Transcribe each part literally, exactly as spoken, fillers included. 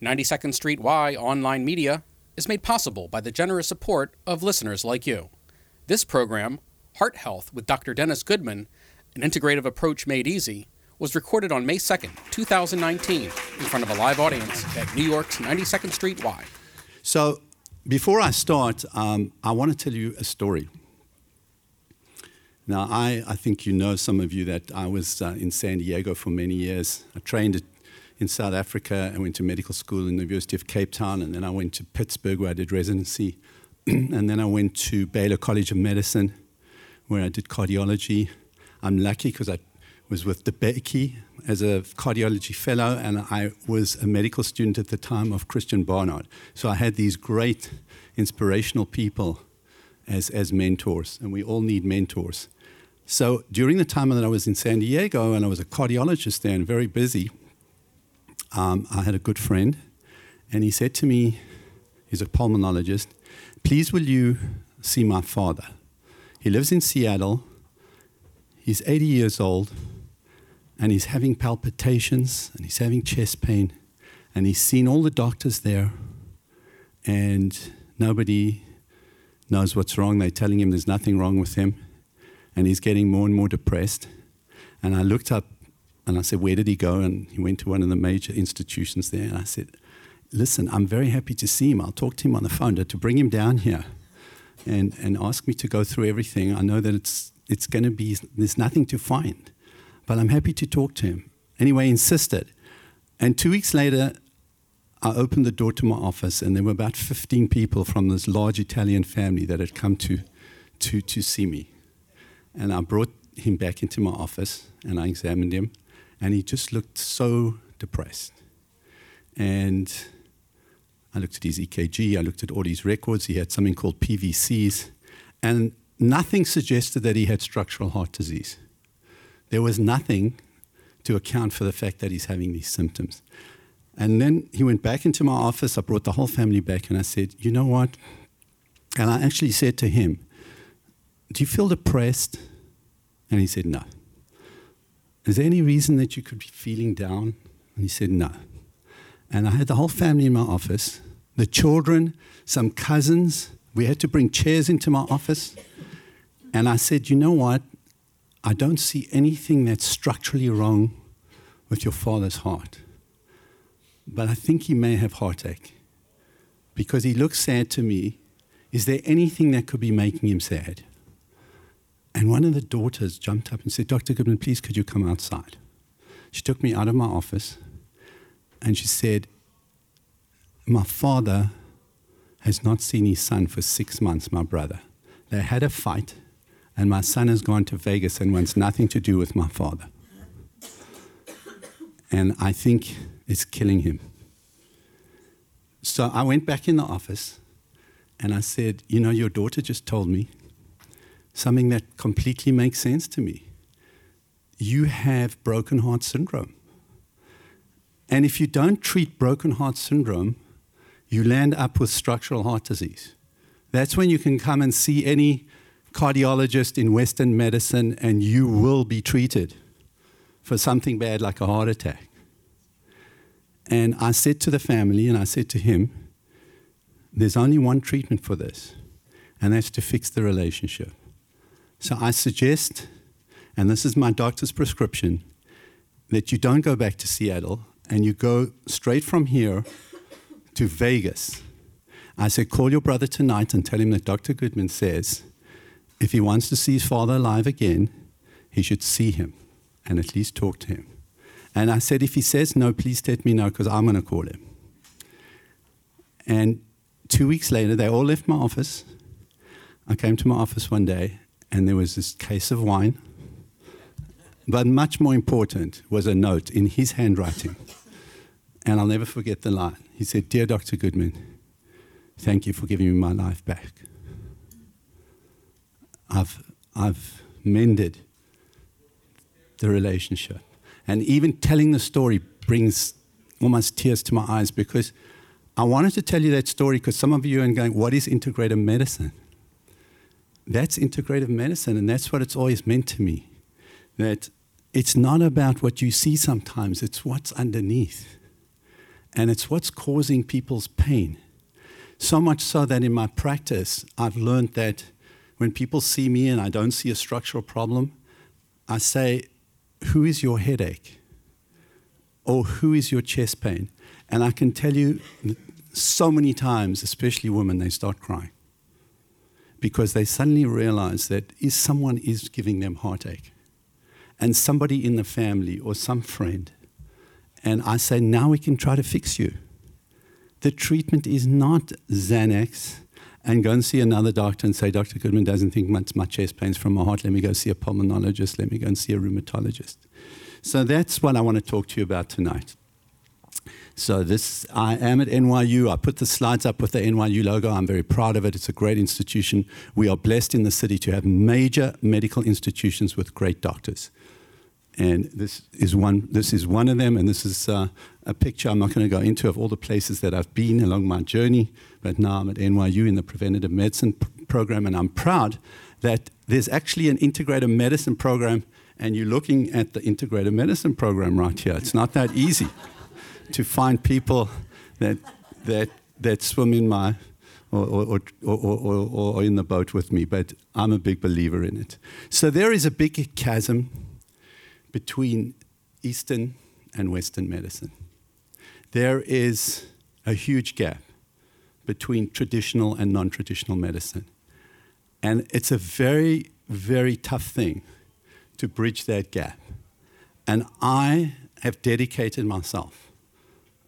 ninety-second Street Y Online Media is made possible by the generous support of listeners like you. This program, Heart Health with Doctor Dennis Goodman, an integrative approach made easy, was recorded on May second, two thousand nineteen, in front of a live audience at New York's ninety-second Street Y. So, before I start, um, I want to tell you a story. Now, I, I think you know, some of you, that I was uh, in San Diego for many years. I trained in South Africa and went to medical school in the University of Cape Town, and then I went to Pittsburgh where I did residency, and then I went to Baylor College of Medicine where I did cardiology. I'm lucky because I was with DeBakey as a cardiology fellow, and I was a medical student at the time of Christian Barnard. So I had these great inspirational people as, as mentors, and we all need mentors. So during the time that I was in San Diego and I was a cardiologist there and very busy, um, I had a good friend, and he said to me, he's a pulmonologist, please will you see my father? He lives in Seattle, he's eighty years old, and he's having palpitations, and he's having chest pain, and he's seen all the doctors there, and nobody knows what's wrong. They're telling him there's nothing wrong with him, and he's getting more and more depressed. And I looked up, and I said, where did he go? And he went to one of the major institutions there, and I said, listen, I'm very happy to see him. I'll talk to him on the phone, to bring him down here and, and ask me to go through everything. I know that it's it's going to be, there's nothing to find, but I'm happy to talk to him. Anyway, insisted. And two weeks later, I opened the door to my office, and there were about fifteen people from this large Italian family that had come to, to, to see me. And I brought him back into my office, and I examined him, and he just looked so depressed. And I looked at his E K G, I looked at all his records, he had something called P V Cs, and nothing suggested that he had structural heart disease. There was nothing to account for the fact that he's having these symptoms. And then he went back into my office. I brought the whole family back, and I said, you know what? And I actually said to him, do you feel depressed? And he said, no. Is there any reason that you could be feeling down? And he said, no. And I had the whole family in my office, the children, some cousins. We had to bring chairs into my office. And I said, you know what? I don't see anything that's structurally wrong with your father's heart. But I think he may have heartache because he looks sad to me. Is there anything that could be making him sad? And one of the daughters jumped up and said, Doctor Goodman, please could you come outside? She took me out of my office and she said, my father has not seen his son for six months, my brother. They had a fight. And my son has gone to Vegas and wants nothing to do with my father. And I think it's killing him. So I went back in the office and I said, you know, your daughter just told me something that completely makes sense to me. You have broken heart syndrome. And if you don't treat broken heart syndrome, you land up with structural heart disease. That's when you can come and see any cardiologist in Western medicine, and you will be treated for something bad like a heart attack. And I said to the family, and I said to him, there's only one treatment for this, and that's to fix the relationship. So I suggest, and this is my doctor's prescription, that you don't go back to Seattle, and you go straight from here to Vegas. I said, call your brother tonight and tell him that Doctor Goodman says, if he wants to see his father alive again, he should see him and at least talk to him. And I said, if he says no, please let me know because I'm going to call him. And two weeks later, they all left my office. I came to my office one day and there was this case of wine. But much more important was a note in his handwriting. And I'll never forget the line. He said, dear Doctor Goodman, thank you for giving me my life back. I've, I've mended the relationship. And even telling the story brings almost tears to my eyes because I wanted to tell you that story because some of you are going, what is integrative medicine? That's integrative medicine, and that's what it's always meant to me, that it's not about what you see sometimes, it's what's underneath. and it's what's causing people's pain. So much so that in my practice, I've learned that when people see me and I don't see a structural problem, I say, who is your headache? Or who is your chest pain? And I can tell you so many times, especially women, they start crying because they suddenly realize that is someone is giving them heartache, and somebody in the family or some friend. And I say, now we can try to fix you. The treatment is not Xanax and go and see another doctor and say, Doctor Goodman doesn't think much, my chest pain's from my heart. Let me go see a pulmonologist. Let me go and see a rheumatologist. So that's what I want to talk to you about tonight. So this, I am at N Y U. I put the slides up with the N Y U logo. I'm very proud of it. It's a great institution. We are blessed in the city to have major medical institutions with great doctors. And this is one, this is one of them, and this is uh, a picture I'm not going to go into of all the places that I've been along my journey, but now I'm at N Y U in the preventative medicine p- program, and I'm proud that there's actually an integrative medicine program. And you're looking at the integrative medicine program right here. It's not that easy to find people that that that swim in my or or, or or or in the boat with me. But I'm a big believer in it. So there is a big chasm between Eastern and Western medicine. There is a huge gap between traditional and non-traditional medicine, and it's a very, very tough thing to bridge that gap. And I have dedicated myself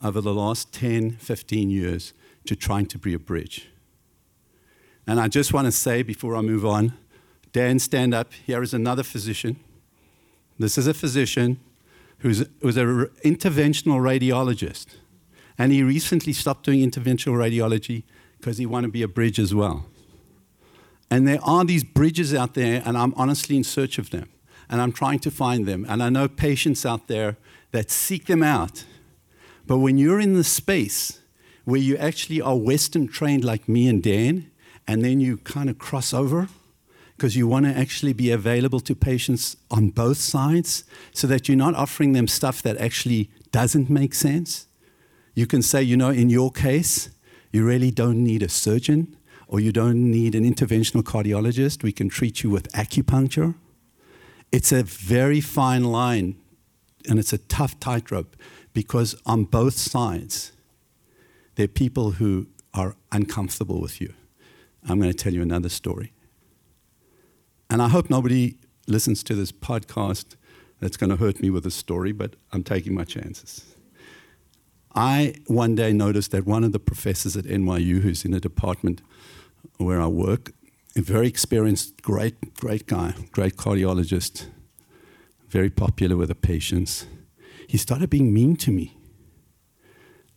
over the last ten, fifteen years to trying to be a bridge. And I just want to say before I move on, Dan, stand up. Here is another physician. This is a physician who was an interventional radiologist. And he recently stopped doing interventional radiology because he wanted to be a bridge as well. And there are these bridges out there, and I'm honestly in search of them. And I'm trying to find them. And I know patients out there that seek them out. But when you're in the space where you actually are Western trained like me and Dan, and then you kind of cross over because you want to actually be available to patients on both sides so that you're not offering them stuff that actually doesn't make sense. You can say, you know, in your case, you really don't need a surgeon or you don't need an interventional cardiologist. We can treat you with acupuncture. It's a very fine line, and it's a tough tightrope, because on both sides, there are people who are uncomfortable with you. I'm going to tell you another story. And I hope nobody listens to this podcast that's going to hurt me with a story, but I'm taking my chances. I one day noticed that one of the professors at N Y U, who's in a department where I work, a very experienced, great, great guy, great cardiologist, very popular with the patients. He started being mean to me.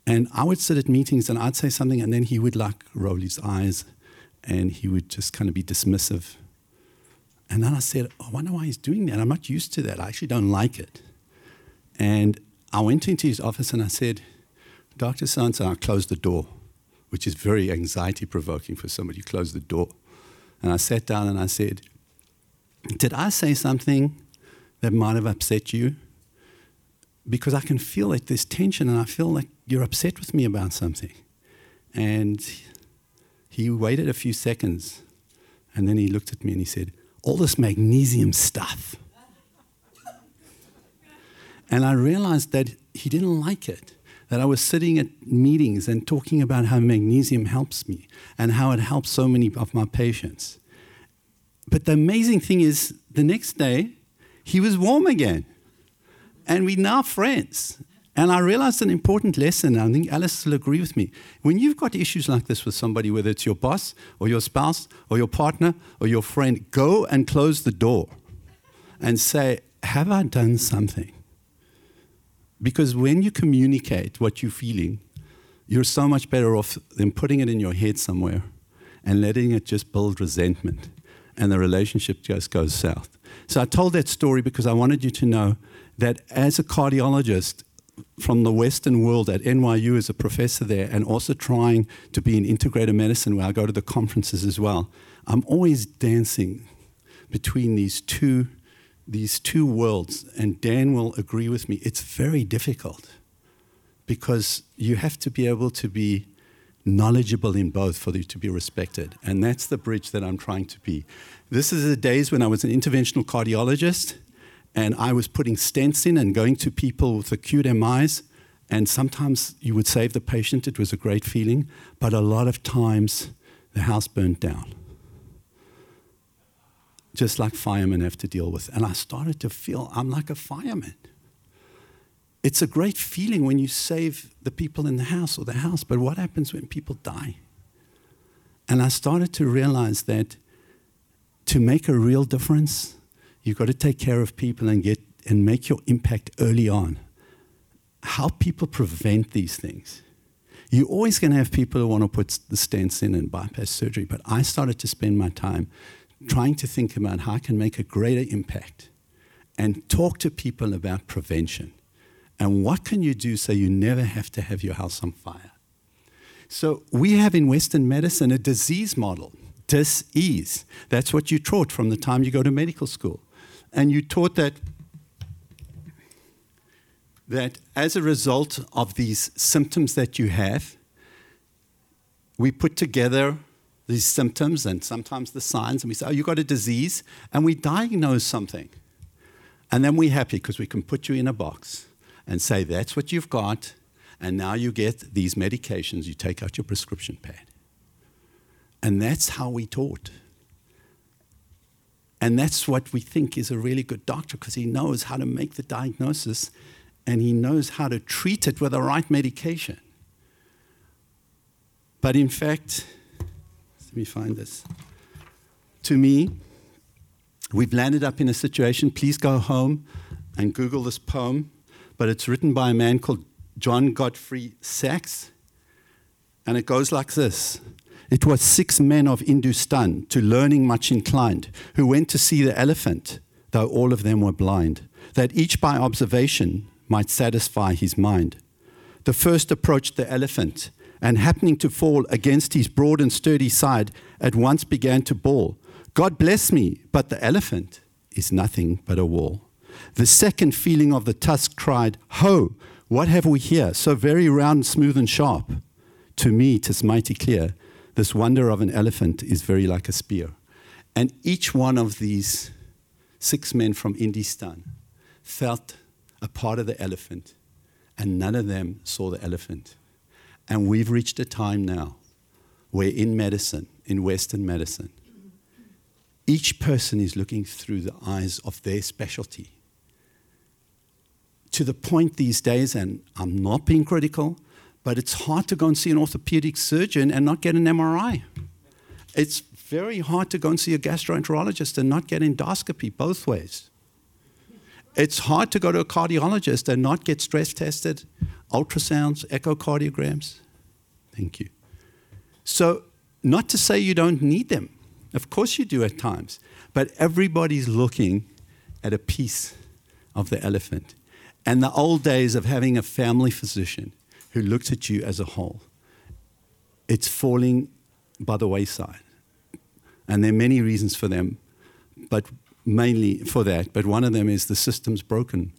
And I would sit at meetings and I'd say something and then he would like roll his eyes and he would just kind of be dismissive. And then I said, I wonder why he's doing that. I'm not used to that. I actually don't like it. And I went into his office and I said, Doctor Sons, and I closed the door, which is very anxiety provoking for somebody to close the door. And I sat down and I said, did I say something that might have upset you? Because I can feel like there's tension and I feel like you're upset with me about something. And he waited a few seconds and then he looked at me and he said, all this magnesium stuff. And I realized that he didn't like it, that I was sitting at meetings and talking about how magnesium helps me and how it helps so many of my patients. But the amazing thing is, the next day, he was warm again. And we're now friends. And I realized an important lesson, and I think Alice will agree with me. When you've got issues like this with somebody, whether it's your boss or your spouse or your partner or your friend, go and close the door and say, have I done something? Because when you communicate what you're feeling, you're so much better off than putting it in your head somewhere and letting it just build resentment. And the relationship just goes south. So I told that story because I wanted you to know that as a cardiologist from the Western world at N Y U as a professor there and also trying to be in integrative medicine where I go to the conferences as well, I'm always dancing between these two these two worlds, and Dan will agree with me, it's very difficult because you have to be able to be knowledgeable in both for you to be respected. And that's the bridge that I'm trying to be. This is the days when I was an interventional cardiologist and I was putting stents in and going to people with acute M Is, and sometimes you would save the patient. It was a great feeling, but a lot of times the house burned down, just like firemen have to deal with. And I started to feel I'm like a fireman. It's a great feeling when you save the people in the house or the house, but what happens when people die? And I started to realize that to make a real difference, you've got to take care of people and get and make your impact early on. How people prevent these things. You're always going to have people who want to put the stents in and bypass surgery, but I started to spend my time trying to think about how I can make a greater impact and talk to people about prevention. And what can you do so you never have to have your house on fire? So we have in Western medicine a disease model, dis-ease. That's what you taught from the time you go to medical school. And you taught that, that as a result of these symptoms that you have, we put together these symptoms and sometimes the signs, and we say, oh, you got a disease, and we diagnose something. And then we're happy because we can put you in a box and say, that's what you've got, and now you get these medications, you take out your prescription pad. And that's how we taught. And that's what we think is a really good doctor, because he knows how to make the diagnosis, and he knows how to treat it with the right medication. But in fact, let me find this. To me, we've landed up in a situation, please go home and Google this poem, but it's written by a man called John Godfrey Sachs, and it goes like this. It was six men of Hindustan, to learning much inclined, who went to see the elephant, though all of them were blind, that each by observation might satisfy his mind. The first approached the elephant, and happening to fall against his broad and sturdy side, at once began to bawl, God bless me, but the elephant is nothing but a wall. The second, feeling of the tusk, cried, Ho, what have we here, so very round, smooth, and sharp? To me, 'tis mighty clear, this wonder of an elephant is very like a spear. And each one of these six men from Hindustan felt a part of the elephant, and none of them saw the elephant. And we've reached a time now where in medicine, in Western medicine, each person is looking through the eyes of their specialty. To the point these days, and I'm not being critical, but it's hard to go and see an orthopedic surgeon and not get an M R I. It's very hard to go and see a gastroenterologist and not get endoscopy both ways. It's hard to go to a cardiologist and not get stress tested, ultrasounds, echocardiograms. Thank you. So, not to say you don't need them. Of course you do at times, but everybody's looking at a piece of the elephant. And the old days of having a family physician who looked at you as a whole, it's falling by the wayside. And there are many reasons for them, but mainly for that. But one of them is the system's broken.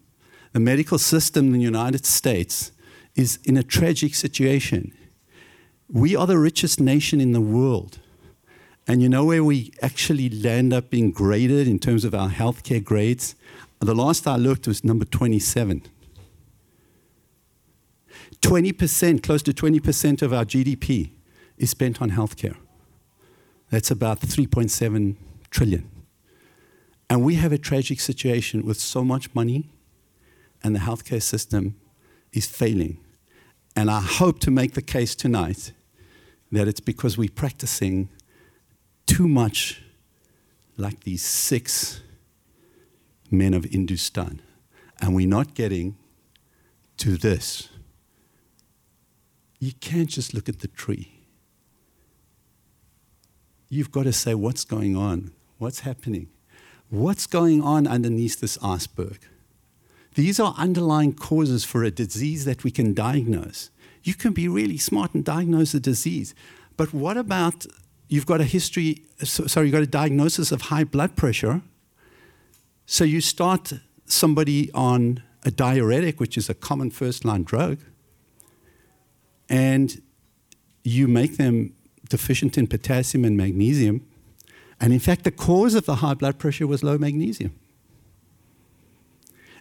The medical system in the United States is in a tragic situation. We are the richest nation in the world. And you know where we actually land up being graded in terms of our healthcare grades? The last I looked was number twenty-seven. twenty percent, close to twenty percent of our G D P is spent on healthcare. That's about three point seven trillion. And we have a tragic situation with so much money, and the healthcare system is failing. And I hope to make the case tonight that it's because we're practicing too much like these six men of Hindustan. And we're not getting to this. You can't just look at the tree. You've got to say, what's going on? What's happening? What's going on underneath this iceberg? These are underlying causes for a disease that we can diagnose. You can be really smart and diagnose the disease. But what about You've got a history, sorry, you've got a diagnosis of high blood pressure. So you start somebody on a diuretic, which is a common first-line drug, and you make them deficient in potassium and magnesium. And in fact, the cause of the high blood pressure was low magnesium.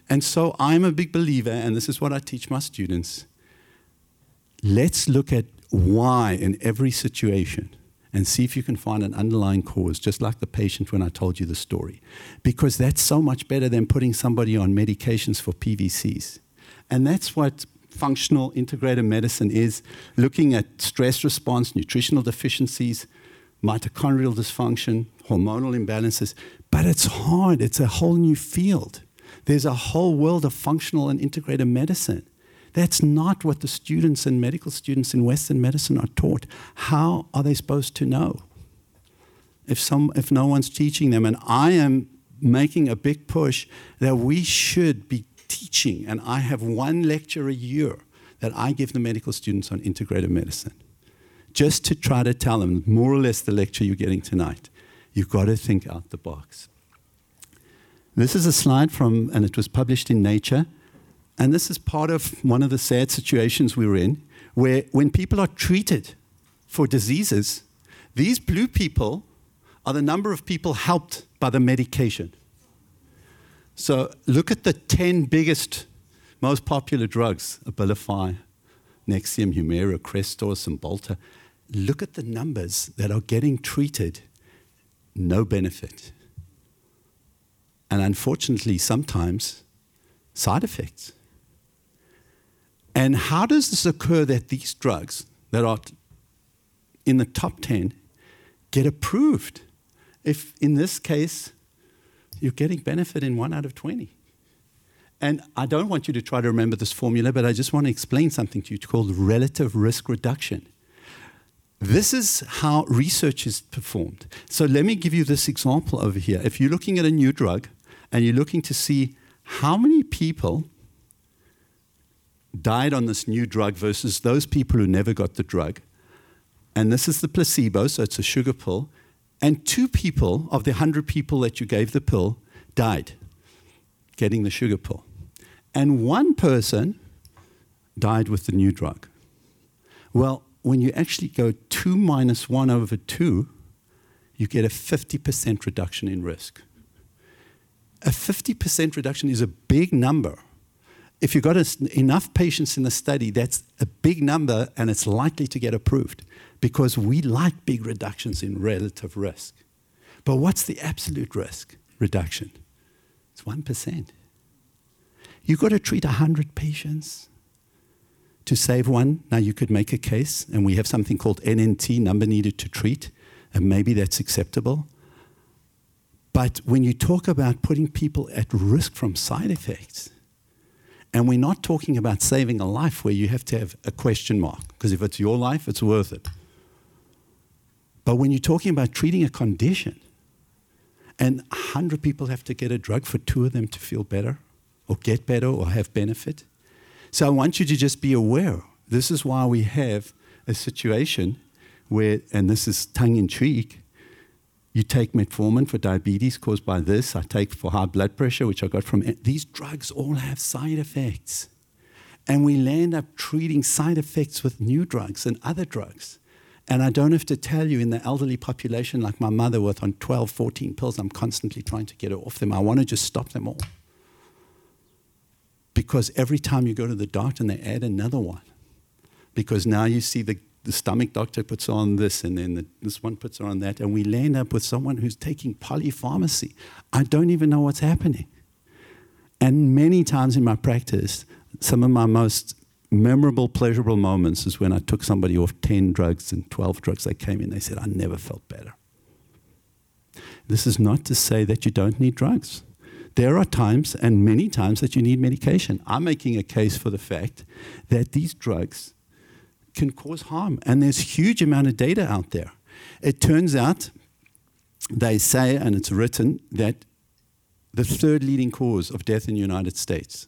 And so I'm a big believer, and this is what I teach my students, let's look at why in every situation and see if you can find an underlying cause, just like the patient when I told you the story. Because that's so much better than putting somebody on medications for P V Cs. And that's what functional integrative medicine is, looking at stress response, nutritional deficiencies, mitochondrial dysfunction, hormonal imbalances. But it's hard. It's a whole new field. There's a whole world of functional and integrative medicine. That's not what the students and medical students in Western medicine are taught. How are they supposed to know if some, if no one's teaching them? And I am making a big push that we should be teaching, and I have one lecture a year that I give the medical students on integrative medicine, just to try to tell them, more or less the lecture you're getting tonight, you've got to think out the box. This is a slide from, and it was published in Nature, and this is part of one of the sad situations we were in, where when people are treated for diseases, these blue people are the number of people helped by the medication. So look at the ten biggest, most popular drugs, Abilify, Nexium, Humira, Crestor, Cymbalta. Look at the numbers that are getting treated, no benefit. And unfortunately, sometimes, side effects. And how does this occur that these drugs that are in the top ten get approved if, in this case, you're getting benefit in one out of twenty? And I don't want you to try to remember this formula, but I just want to explain something to you called relative risk reduction. This is how research is performed. So let me give you this example over here. If you're looking at a new drug and you're looking to see how many people died on this new drug versus those people who never got the drug. And this is the placebo, so it's a sugar pill. And two people of the one hundred people that you gave the pill died getting the sugar pill. And one person died with the new drug. Well, when you actually go two minus one over two, you get a fifty percent reduction in risk. A fifty percent reduction is a big number. If you've got a, enough patients in the study, that's a big number, and it's likely to get approved because we like big reductions in relative risk. But what's the absolute risk reduction? It's one percent. You've got to treat one hundred patients to save one. Now, you could make a case, and we have something called N N T, number needed to treat, and maybe that's acceptable. But when you talk about putting people at risk from side effects, and we're not talking about saving a life where you have to have a question mark, because if it's your life, it's worth it. But when you're talking about treating a condition, and one hundred people have to get a drug for two of them to feel better, or get better, or have benefit. So I want you to just be aware. This is why we have a situation where, and this is tongue-in-cheek, you take metformin for diabetes caused by this. I take for high blood pressure, which I got from... These drugs all have side effects. And we land up treating side effects with new drugs and other drugs. And I don't have to tell you, in the elderly population, like my mother with on twelve, fourteen pills, I'm constantly trying to get her off them. I want to just stop them all. Because every time you go to the doctor and they add another one. Because now you see the, the stomach doctor puts on this, and then the, this one puts on that, and we land up with someone who's taking polypharmacy. I don't even know what's happening. And many times in my practice, some of my most memorable, pleasurable moments is when I took somebody off ten drugs and twelve drugs. They came in, they said, I never felt better. This is not to say that you don't need drugs. There are times, and many times, that you need medication. I'm making a case for the fact that these drugs can cause harm, and there's a huge amount of data out there. It turns out, they say, and it's written, that the third leading cause of death in the United States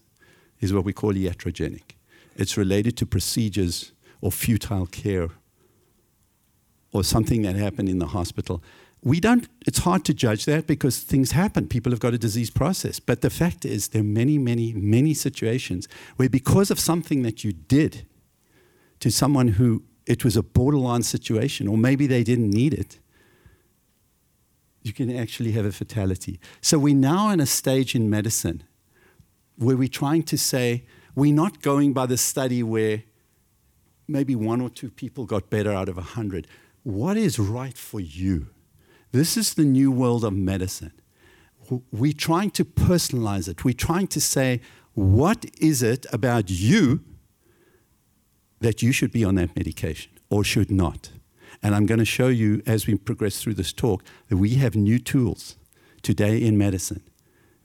is what we call iatrogenic. It's related to procedures or futile care or something that happened in the hospital. We don't, it's hard to judge that because things happen. People have got a disease process. But the fact is there are many, many, many situations where because of something that you did to someone who it was a borderline situation, or maybe they didn't need it, you can actually have a fatality. So we're now in a stage in medicine where we're trying to say, we're not going by the study where maybe one or two people got better out of a hundred. What is right for you? This is the new world of medicine. We're trying to personalize it. We're trying to say, what is it about you that you should be on that medication or should not? And I'm going to show you, as we progress through this talk, that we have new tools today in medicine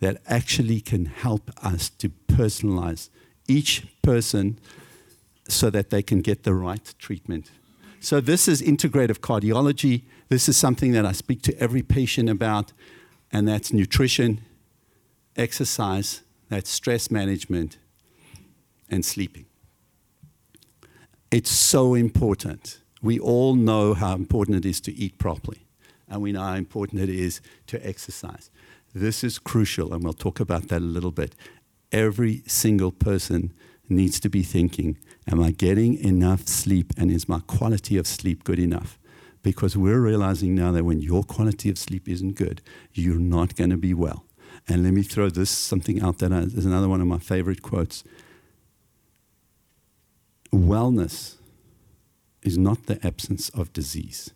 that actually can help us to personalize each person so that they can get the right treatment. So this is integrative cardiology. This is something that I speak to every patient about, and that's nutrition, exercise, that's stress management, and sleeping. It's so important. We all know how important it is to eat properly, and we know how important it is to exercise. This is crucial, and we'll talk about that a little bit. Every single person needs to be thinking, am I getting enough sleep, and is my quality of sleep good enough? Because we're realizing now that when your quality of sleep isn't good, you're not going to be well. And let me throw this something out that is another one of my favorite quotes. Wellness is not the absence of disease.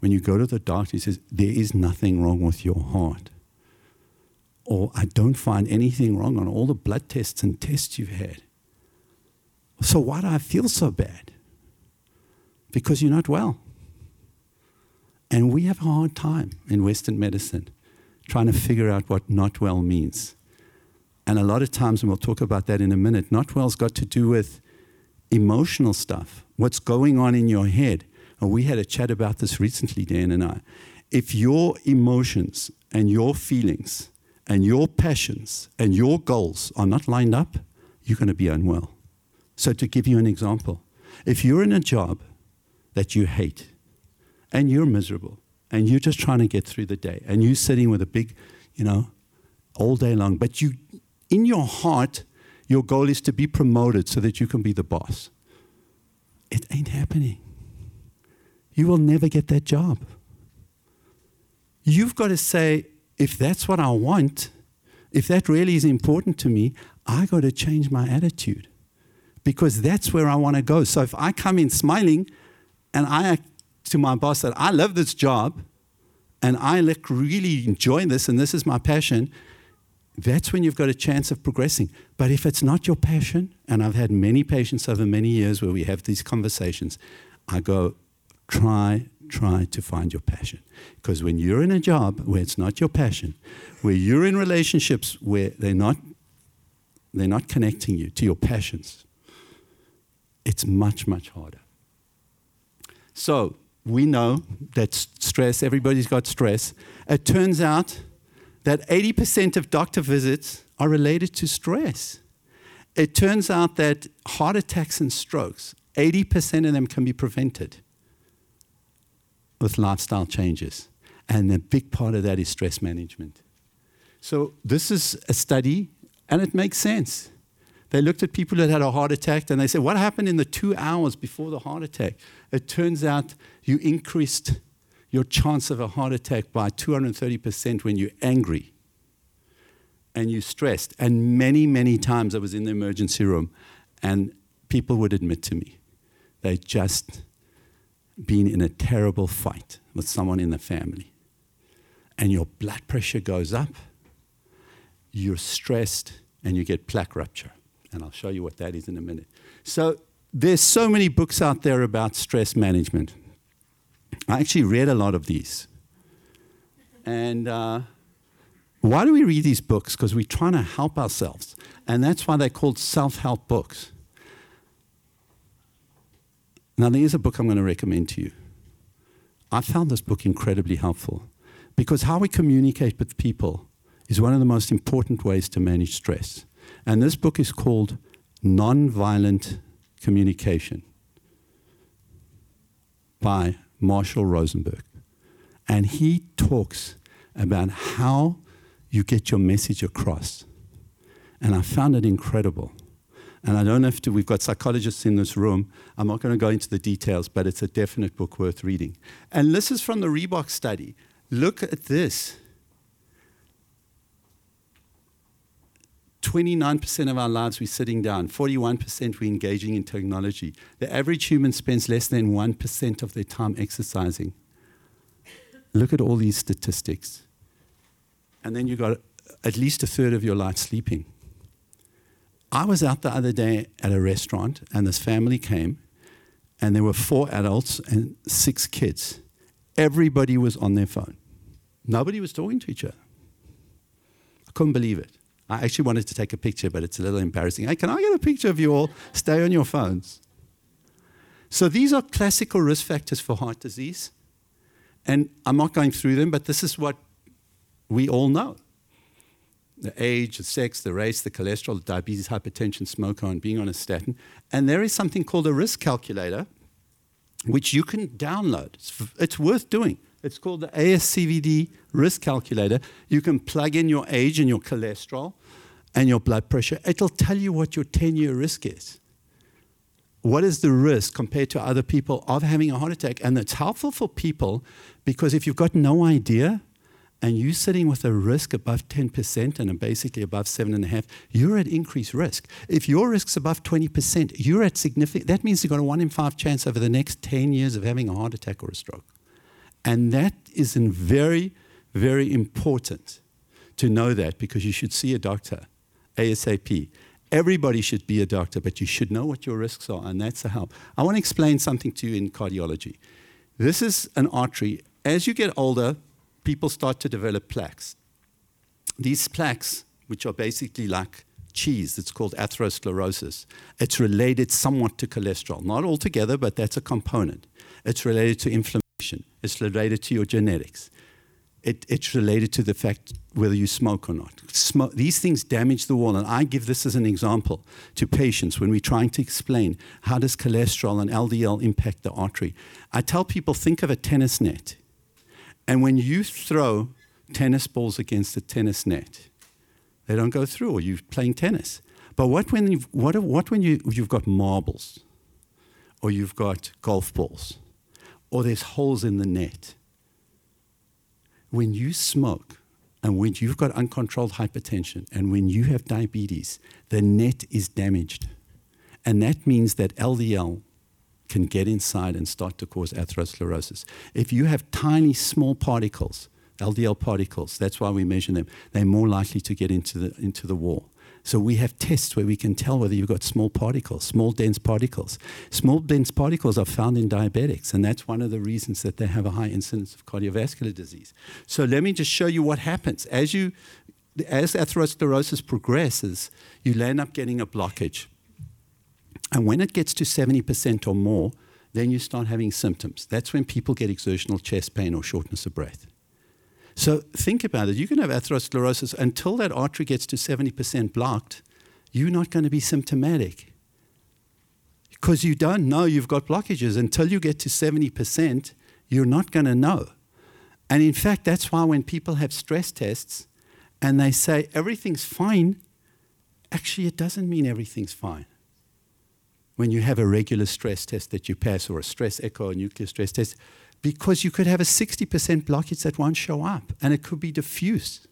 When you go to the doctor, he says, there is nothing wrong with your heart. Or I don't find anything wrong on all the blood tests and tests you've had. So why do I feel so bad? Because you're not well. And we have a hard time in Western medicine trying to figure out what not well means. And a lot of times, and we'll talk about that in a minute, not well's got to do with emotional stuff, what's going on in your head. And we had a chat about this recently, Dan and I. If your emotions and your feelings and your passions and your goals are not lined up, you're going to be unwell. So to give you an example, if you're in a job that you hate and you're miserable and you're just trying to get through the day and you're sitting with a big, you know, all day long, but you, in your heart, your goal is to be promoted so that you can be the boss. It ain't happening. You will never get that job. You've got to say, if that's what I want, if that really is important to me, I got to change my attitude. Because that's where I want to go. So if I come in smiling and I act to my boss that I love this job and I like really enjoy this and this is my passion, that's when you've got a chance of progressing. But if it's not your passion, and I've had many patients over many years where we have these conversations, I go, try, try to find your passion. Because when you're in a job where it's not your passion, where you're in relationships where they're not, they're not connecting you to your passions, it's much, much harder. So we know that stress, everybody's got stress. It turns out that eighty percent of doctor visits are related to stress. It turns out that heart attacks and strokes, eighty percent of them can be prevented with lifestyle changes. And a big part of that is stress management. So this is a study, and it makes sense. They looked at people that had a heart attack and they said, what happened in the two hours before the heart attack? It turns out you increased your chance of a heart attack by two hundred thirty percent when you're angry and you're stressed. And many, many times I was in the emergency room and people would admit to me they'd just been in a terrible fight with someone in the family. And your blood pressure goes up, you're stressed, and you get plaque rupture. And I'll show you what that is in a minute. So there's so many books out there about stress management. I actually read a lot of these. And uh, why do we read these books? Because we're trying to help ourselves. And that's why they're called self-help books. Now, there's a book I'm going to recommend to you. I found this book incredibly helpful because how we communicate with people is one of the most important ways to manage stress. And this book is called Nonviolent Communication by Marshall Rosenberg. And he talks about how you get your message across. And I found it incredible. And I don't know if to, we've got psychologists in this room. I'm not going to go into the details, but it's a definite book worth reading. And this is from the Reebok study. Look at this. twenty-nine percent of our lives we're sitting down, forty-one percent we're engaging in technology. The average human spends less than one percent of their time exercising. Look at all these statistics. And then you've got at least a third of your life sleeping. I was out the other day at a restaurant and this family came and there were four adults and six kids. Everybody was on their phone. Nobody was talking to each other. I couldn't believe it. I actually wanted to take a picture, but it's a little embarrassing. Hey, can I get a picture of you all? Stay on your phones. So these are classical risk factors for heart disease. And I'm not going through them, but this is what we all know. The age, the sex, the race, the cholesterol, the diabetes, hypertension, smoker, and being on a statin. And there is something called a risk calculator, which you can download. It's, f- it's worth doing. It's called the A S C V D risk calculator. You can plug in your age and your cholesterol and your blood pressure. It'll tell you what your ten-year risk is. What is the risk compared to other people of having a heart attack? And it's helpful for people because if you've got no idea and you're sitting with a risk above ten percent and basically above seven point five, you're at increased risk. If your risk's above twenty percent, you're at significant. That means you've got a one in five chance over the next ten years of having a heart attack or a stroke. And that is very, very important to know that because you should see a doctor, ASAP. Everybody should be a doctor, but you should know what your risks are, and that's a help. I want to explain something to you in cardiology. This is an artery. As you get older, people start to develop plaques. These plaques, which are basically like cheese, it's called atherosclerosis. It's related somewhat to cholesterol. Not altogether, but that's a component. It's related to inflammation. It's related to your genetics. It, it's related to the fact whether you smoke or not. Smoke, these things damage the wall, and I give this as an example to patients when we're trying to explain how does cholesterol and L D L impact the artery. I tell people, think of a tennis net. And when you throw tennis balls against a tennis net, they don't go through, or you're playing tennis. But what when you've, what, what when you, you've got marbles, or you've got golf balls, or there's holes in the net? When you smoke and when you've got uncontrolled hypertension and when you have diabetes, the net is damaged. And that means that L D L can get inside and start to cause atherosclerosis. If you have tiny, small particles, L D L particles, that's why we measure them, they're more likely to get into the, into the wall. So we have tests where we can tell whether you've got small particles, small dense particles. Small dense particles are found in diabetics, and that's one of the reasons that they have a high incidence of cardiovascular disease. So let me just show you what happens. As you, as atherosclerosis progresses, you land up getting a blockage. And when it gets to seventy percent or more, then you start having symptoms. That's when people get exertional chest pain or shortness of breath. So think about it. You can have atherosclerosis until that artery gets to seventy percent blocked. You're not going to be symptomatic because you don't know you've got blockages. Until you get to seventy percent, you're not going to know. And in fact, that's why when people have stress tests and they say everything's fine, actually it doesn't mean everything's fine. When you have a regular stress test that you pass, or a stress echo, a nuclear stress test, because you could have a sixty percent blockage that won't show up, and it could be diffuse.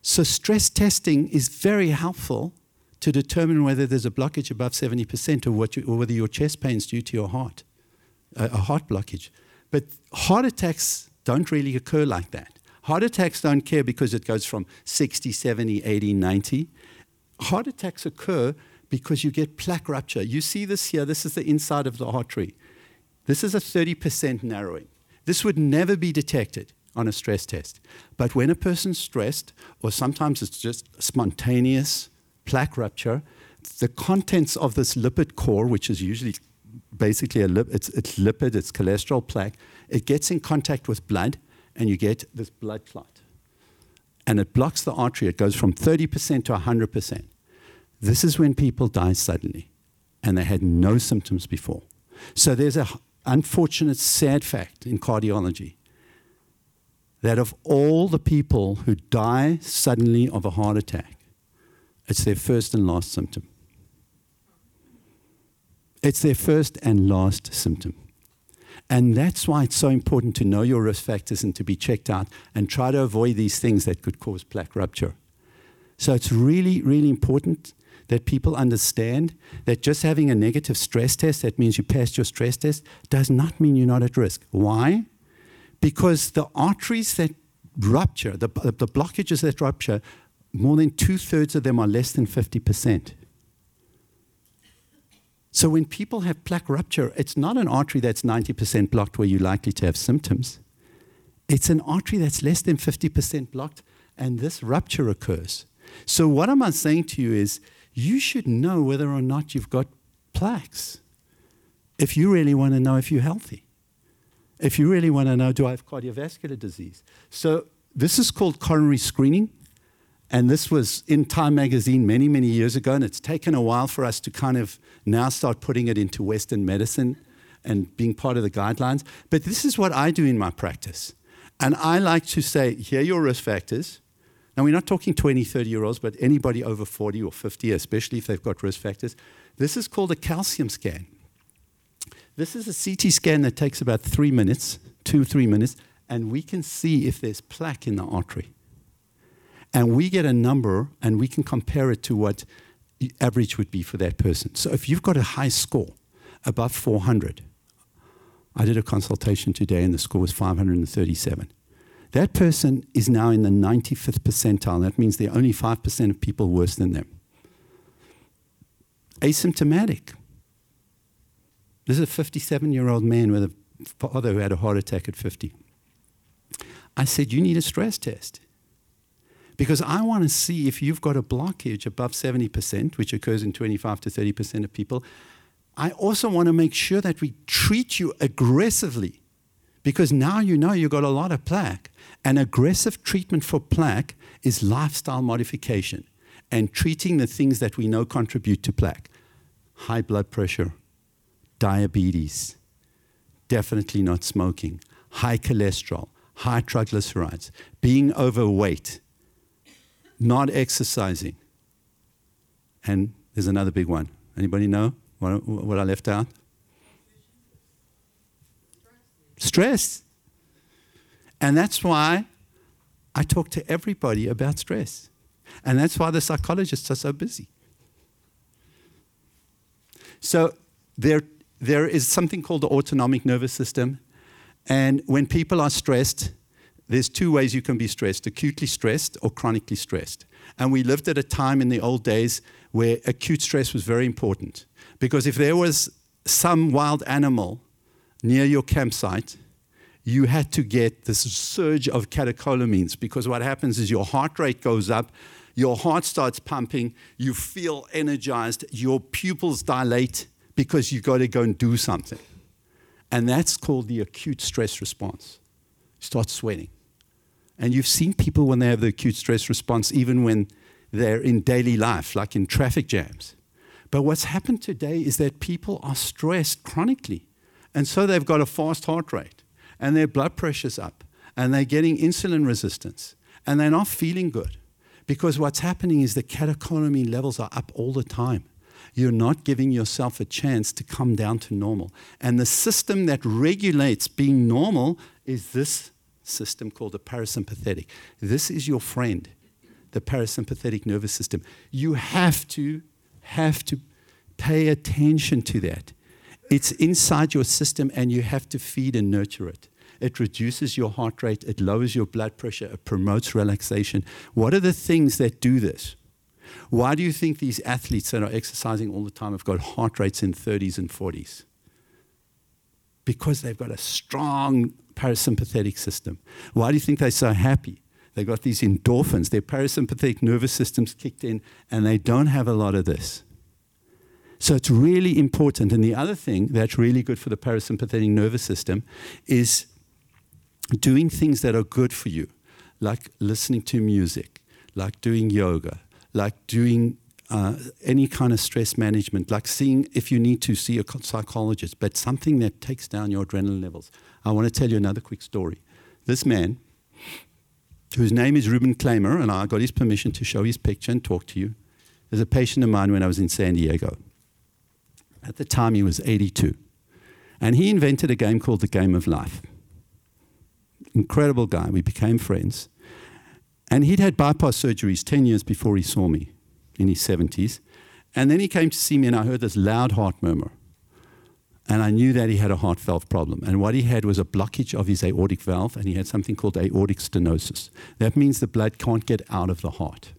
So stress testing is very helpful to determine whether there's a blockage above seventy percent or, what you, or whether your chest pain is due to your heart, a, a heart blockage. But heart attacks don't really occur like that. Heart attacks don't care because it goes from sixty, seventy, eighty, ninety. Heart attacks occur because you get plaque rupture. You see this here. This is the inside of the artery. This is a thirty percent narrowing. This would never be detected on a stress test. But when a person's stressed, or sometimes it's just spontaneous plaque rupture, the contents of this lipid core, which is usually basically a lip, it's, it's lipid, it's cholesterol plaque, it gets in contact with blood, and you get this blood clot. And it blocks the artery. It goes from thirty percent to one hundred percent. This is when people die suddenly, and they had no symptoms before. So there's a unfortunate, sad fact in cardiology that of all the people who die suddenly of a heart attack, it's their first and last symptom. It's their first and last symptom. And that's why it's so important to know your risk factors and to be checked out and try to avoid these things that could cause plaque rupture. So it's really, really important that people understand that just having a negative stress test, that means you passed your stress test, does not mean you're not at risk. Why? Because the arteries that rupture, the, the blockages that rupture, more than two-thirds of them are less than fifty percent. So when people have plaque rupture, it's not an artery that's ninety percent blocked where you're likely to have symptoms. It's an artery that's less than fifty percent blocked, and this rupture occurs. So what am I saying to you is, you should know whether or not you've got plaques if you really want to know if you're healthy. If you really want to know, do I have cardiovascular disease? So this is called coronary screening. And this was in Time magazine many, many years ago, and it's taken a while for us to kind of now start putting it into Western medicine and being part of the guidelines. But this is what I do in my practice. And I like to say, here are your risk factors. Now, we're not talking twenty, thirty-year-olds, but anybody over forty or fifty, especially if they've got risk factors. This is called a calcium scan. This is a C T scan that takes about three minutes, two, three minutes, and we can see if there's plaque in the artery. And we get a number, and we can compare it to what the average would be for that person. So if you've got a high score, above four hundred, I did a consultation today, and the score was five hundred thirty-seven. That person is now in the ninety-fifth percentile. That means there are only five percent of people worse than them. Asymptomatic. This is a fifty-seven-year-old man with a father who had a heart attack at fifty. I said, you need a stress test. Because I want to see if you've got a blockage above seventy percent, which occurs in twenty-five to thirty percent of people. I also want to make sure that we treat you aggressively, because now you know you've got a lot of plaque. And aggressive treatment for plaque is lifestyle modification and treating the things that we know contribute to plaque. High blood pressure, diabetes, definitely not smoking, high cholesterol, high triglycerides, being overweight, not exercising. And there's another big one. Anybody know what, what I left out? Stress. And that's why I talk to everybody about stress. And that's why the psychologists are so busy. So there, there is something called the autonomic nervous system. And when people are stressed, there's two ways you can be stressed, acutely stressed or chronically stressed. And we lived at a time in the old days where acute stress was very important. Because if there was some wild animal near your campsite, you had to get this surge of catecholamines, because what happens is your heart rate goes up, your heart starts pumping, you feel energized, your pupils dilate because you've got to go and do something. And that's called the acute stress response. You start sweating. And you've seen people when they have the acute stress response, even when they're in daily life, like in traffic jams. But what's happened today is that people are stressed chronically. And so they've got a fast heart rate, and their blood pressure's up, and they're getting insulin resistance, and they're not feeling good. Because what's happening is the catecholamine levels are up all the time. You're not giving yourself a chance to come down to normal. And the system that regulates being normal is this system called the parasympathetic. This is your friend, the parasympathetic nervous system. You have to, have to pay attention to that. It's inside your system, and you have to feed and nurture it. It reduces your heart rate, it lowers your blood pressure, it promotes relaxation. What are the things that do this? Why do you think these athletes that are exercising all the time have got heart rates in thirties and forties? Because they've got a strong parasympathetic system. Why do you think they're so happy? They've got these endorphins. Their parasympathetic nervous system's kicked in, and they don't have a lot of this. So it's really important. And the other thing that's really good for the parasympathetic nervous system is doing things that are good for you, like listening to music, like doing yoga, like doing Uh, any kind of stress management, like seeing, if you need to, see a psychologist, but something that takes down your adrenaline levels. I want to tell you another quick story. This man, whose name is Ruben Klamer, and I got his permission to show his picture and talk to you, is a patient of mine when I was in San Diego. At the time, he was eighty-two. And he invented a game called the Game of Life. Incredible guy. We became friends. And he'd had bypass surgeries ten years before he saw me, in his seventies. And then he came to see me, and I heard this loud heart murmur. And I knew that he had a heart valve problem. And what he had was a blockage of his aortic valve, and he had something called aortic stenosis. That means the blood can't get out of the heart.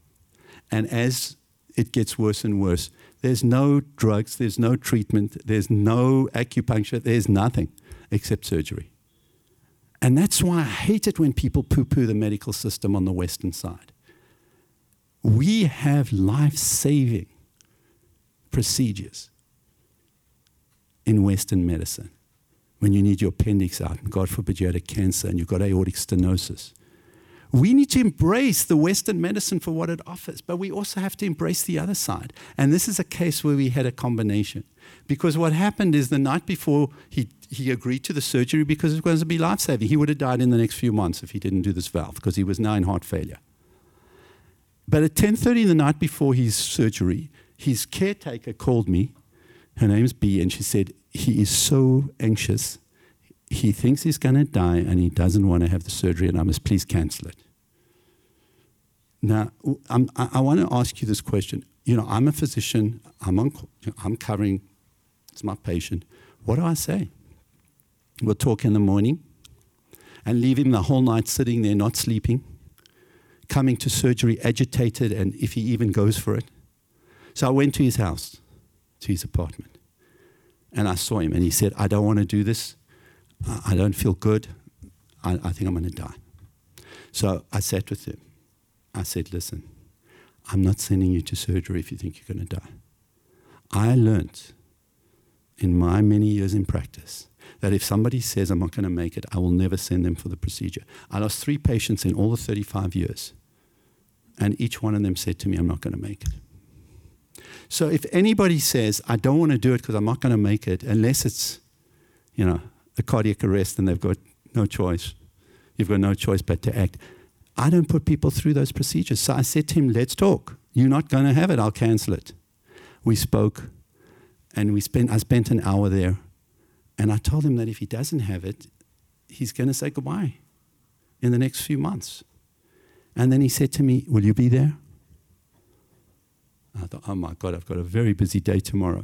And as it gets worse and worse, there's no drugs, there's no treatment, there's no acupuncture, there's nothing except surgery. And that's why I hate it when people poo-poo the medical system on the Western side. We have life-saving procedures in Western medicine. When you need your appendix out, and God forbid you had a cancer and you've got aortic stenosis. We need to embrace the Western medicine for what it offers, but we also have to embrace the other side. And this is a case where we had a combination. Because what happened is the night before he He agreed to the surgery because it was going to be life-saving. He would have died in the next few months if he didn't do this valve because he was now in heart failure. But at ten thirty the night before his surgery, his caretaker called me. Her name's B, and she said, he is so anxious. He thinks he's going to die, and he doesn't want to have the surgery, and I must please cancel it. Now, I'm, I, I want to ask you this question. You know, I'm a physician. I'm, on, I'm covering. It's my patient. What do I say? We'll talk in the morning and leave him the whole night sitting there, not sleeping, coming to surgery agitated, and if he even goes for it. So I went to his house, to his apartment, and I saw him. And he said, I don't want to do this. I don't feel good. I, I think I'm going to die. So I sat with him. I said, listen, I'm not sending you to surgery if you think you're going to die. I learned in my many years in practice that if somebody says I'm not going to make it, I will never send them for the procedure. I lost three patients in all the thirty-five years, and each one of them said to me, I'm not going to make it. So if anybody says, I don't want to do it because I'm not going to make it, unless it's, you know, a cardiac arrest and they've got no choice, you've got no choice but to act, I don't put people through those procedures. So I said to him, let's talk. You're not going to have it. I'll cancel it. We spoke, and we spent. I spent an hour there. And I told him that if he doesn't have it, he's going to say goodbye in the next few months. And then he said to me, will you be there? I thought, oh, my God, I've got a very busy day tomorrow.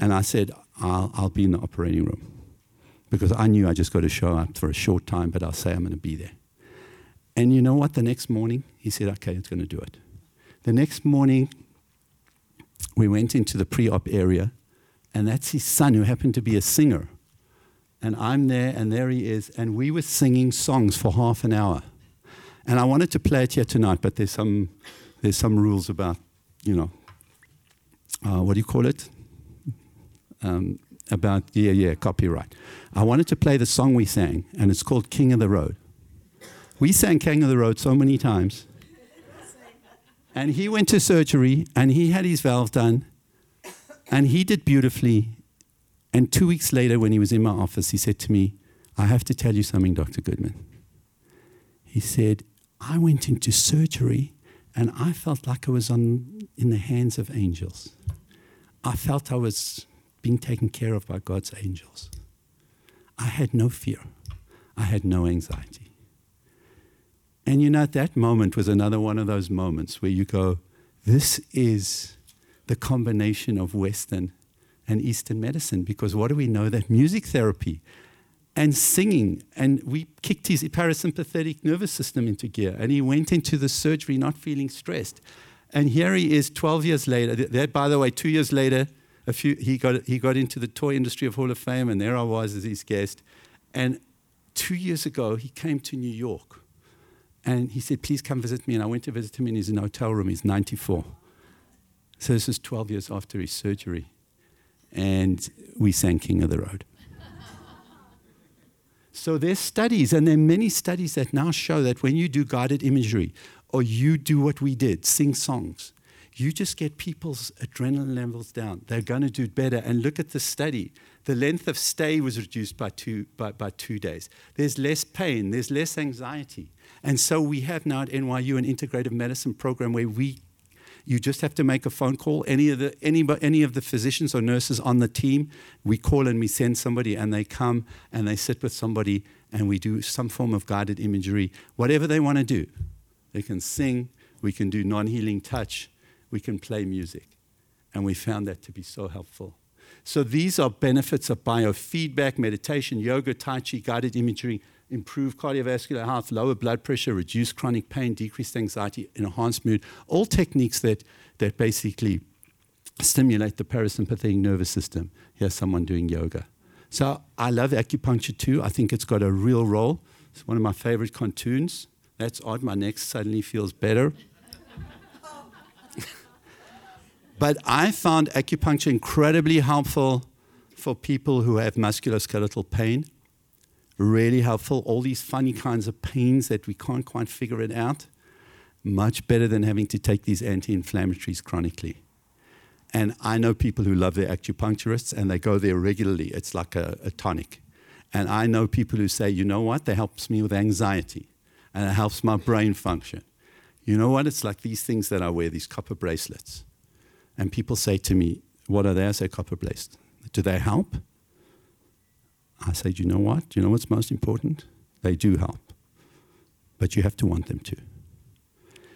And I said, I'll, I'll be in the operating room because I knew I just got to show up for a short time, but I'll say I'm going to be there. And you know what? The next morning, he said, okay, it's going to do it. The next morning, we went into the pre-op area. And that's his son, who happened to be a singer. And I'm there, and there he is. And we were singing songs for half an hour. And I wanted to play it here tonight, but there's some there's some rules about, you know, uh, what do you call it? Um, about, yeah, yeah, copyright. I wanted to play the song we sang, and it's called King of the Road. We sang King of the Road so many times. And he went to surgery, and he had his valve done. And he did beautifully. And two weeks later, when he was in my office, he said to me, I have to tell you something, Doctor Goodman. He said, I went into surgery, and I felt like I was on, in the hands of angels. I felt I was being taken care of by God's angels. I had no fear. I had no anxiety. And you know, that moment was another one of those moments where you go, this is the combination of Western and Eastern medicine, because what do we know? That music therapy and singing, and we kicked his parasympathetic nervous system into gear, and he went into the surgery not feeling stressed. And here he is twelve years later. That, by the way, two years later, a few, he got he got into the Toy Industry of Hall of Fame, and there I was as his guest. And two years ago, he came to New York, and he said, please come visit me. And I went to visit him in his hotel room. He's ninety-four. So this is twelve years after his surgery, and we sang King of the Road. So there's studies, and there are many studies that now show that when you do guided imagery, or you do what we did, sing songs, you just get people's adrenaline levels down. They're going to do better. And look at the study. The length of stay was reduced by two, by, by two days. There's less pain. There's less anxiety. And so we have now at N Y U an integrative medicine program where we You just have to make a phone call. Any of the any, any of the physicians or nurses on the team, we call and we send somebody, and they come and they sit with somebody, and we do some form of guided imagery, whatever they want to do. They can sing, we can do non-healing touch, we can play music. And we found that to be so helpful. So these are benefits of biofeedback, meditation, yoga, tai chi, guided imagery, improve cardiovascular health, lower blood pressure, reduce chronic pain, decrease anxiety, enhance mood, all techniques that, that basically stimulate the parasympathetic nervous system. Here's someone doing yoga. So I love acupuncture too. I think it's got a real role. It's one of my favorite contours. That's odd, my neck suddenly feels better. But I found acupuncture incredibly helpful for people who have musculoskeletal pain. Really helpful. All these funny kinds of pains that we can't quite figure it out. Much better than having to take these anti-inflammatories chronically. And I know people who love their acupuncturists and they go there regularly. It's like a, a tonic. And I know people who say, you know what, that helps me with anxiety and it helps my brain function. You know what, it's like these things that I wear, these copper bracelets. And people say to me, what are they? I say, copper bracelets. Do they help? I say, do you know what? Do you know what's most important? They do help. But you have to want them to.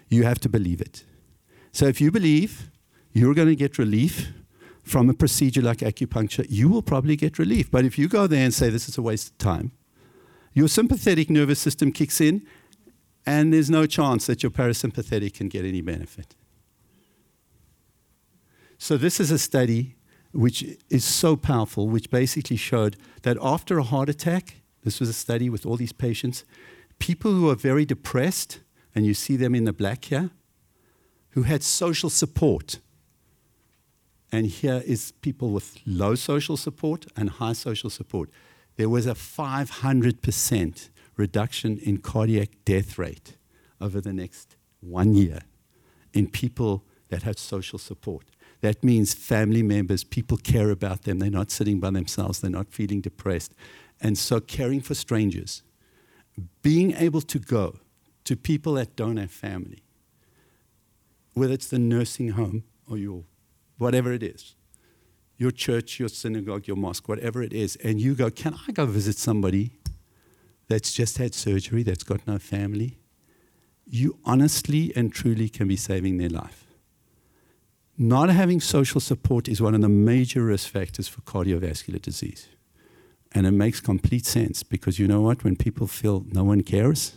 You have to believe it. So if you believe you're going to get relief from a procedure like acupuncture, you will probably get relief. But if you go there and say, this is a waste of time, your sympathetic nervous system kicks in, and there's no chance that your parasympathetic can get any benefit. So this is a study which is so powerful, which basically showed that after a heart attack, this was a study with all these patients, people who are very depressed, and you see them in the black here, who had social support. And here is people with low social support and high social support. There was a five hundred percent reduction in cardiac death rate over the next one year in people that had social support. That means family members, people care about them. They're not sitting by themselves. They're not feeling depressed. And so caring for strangers, being able to go to people that don't have family, whether it's the nursing home or your whatever it is, your church, your synagogue, your mosque, whatever it is, and you go, can I go visit somebody that's just had surgery, that's got no family? You honestly and truly can be saving their life. Not having social support is one of the major risk factors for cardiovascular disease. And it makes complete sense because you know what? When people feel no one cares,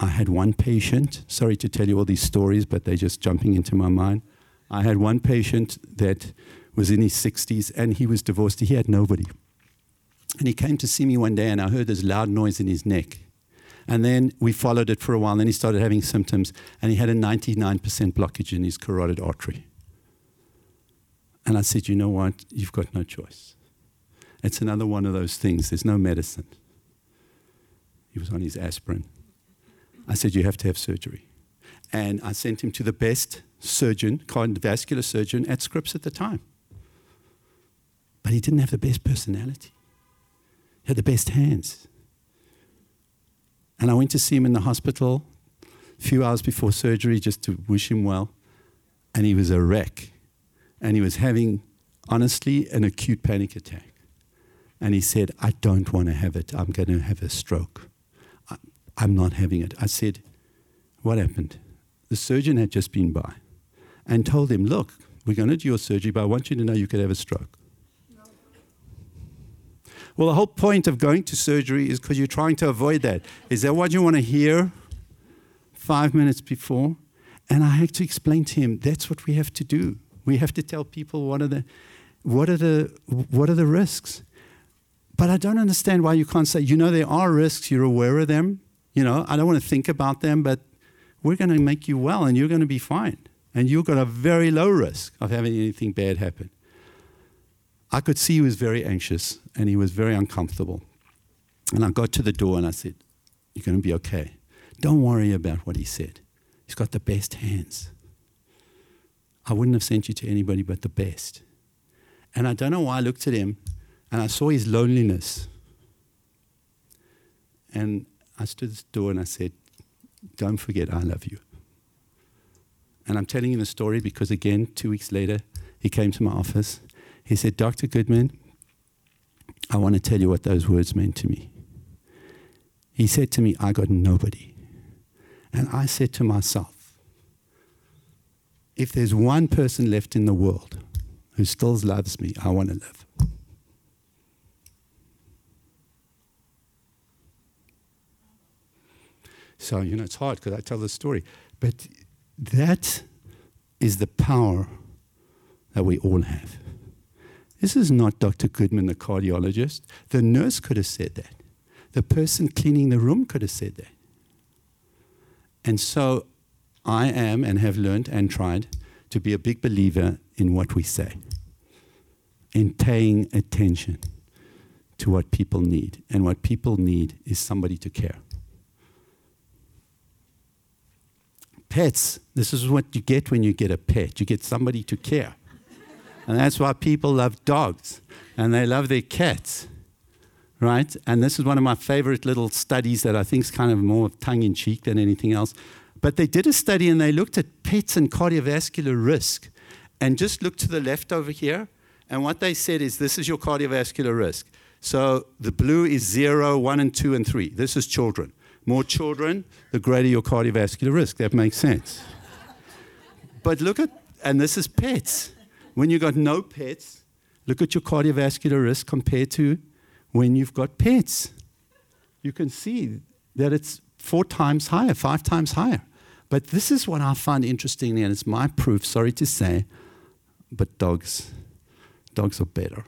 I had one patient, sorry to tell you all these stories, but they're just jumping into my mind. I had one patient that was in his sixties and he was divorced. He had nobody. And he came to see me one day and I heard this loud noise in his neck. And then we followed it for a while, and then he started having symptoms, and he had a ninety-nine percent blockage in his carotid artery. And I said, you know what? You've got no choice. It's another one of those things. There's no medicine. He was on his aspirin. I said, you have to have surgery. And I sent him to the best surgeon, cardiovascular surgeon at Scripps at the time. But he didn't have the best personality. He had the best hands. And I went to see him in the hospital a few hours before surgery just to wish him well. And he was a wreck. And he was having, honestly, an acute panic attack. And he said, I don't want to have it. I'm going to have a stroke. I, I'm not having it. I said, what happened? The surgeon had just been by and told him, look, we're going to do your surgery, but I want you to know you could have a stroke. Well, the whole point of going to surgery is because you're trying to avoid that. Is that what you want to hear five minutes before? And I had to explain to him, that's what we have to do. We have to tell people what are the, what are the, what are the risks. But I don't understand why you can't say, you know, there are risks, you're aware of them. You know, I don't want to think about them, but we're going to make you well and you're going to be fine. And you've got a very low risk of having anything bad happen. I could see he was very anxious and he was very uncomfortable. And I got to the door and I said, you're going to be okay. Don't worry about what he said. He's got the best hands. I wouldn't have sent you to anybody but the best. And I don't know why I looked at him and I saw his loneliness. And I stood at the door and I said, don't forget I love you. And I'm telling you the story because, again, two weeks later, he came to my office. He said, Doctor Goodman, I want to tell you what those words meant to me. He said to me, I got nobody. And I said to myself, if there's one person left in the world who still loves me, I want to live. So, you know, it's hard because I tell the story. But that is the power that we all have. This is not Doctor Goodman, the cardiologist. The nurse could have said that. The person cleaning the room could have said that. And so I am and have learned and tried to be a big believer in what we say, in paying attention to what people need. And what people need is somebody to care. Pets, this is what you get when you get a pet. You get somebody to care. And that's why people love dogs, and they love their cats, right? And this is one of my favorite little studies that I think is kind of more tongue-in-cheek than anything else. But they did a study, and they looked at pets and cardiovascular risk, and just look to the left over here, and what they said is, this is your cardiovascular risk. So the blue is zero, one, and two, and three. This is children. More children, the greater your cardiovascular risk. That makes sense. But look at, and this is pets. When you've got no pets, look at your cardiovascular risk compared to when you've got pets. You can see that it's four times higher, five times higher. But this is what I find interesting, and it's my proof, sorry to say, but dogs, dogs are better.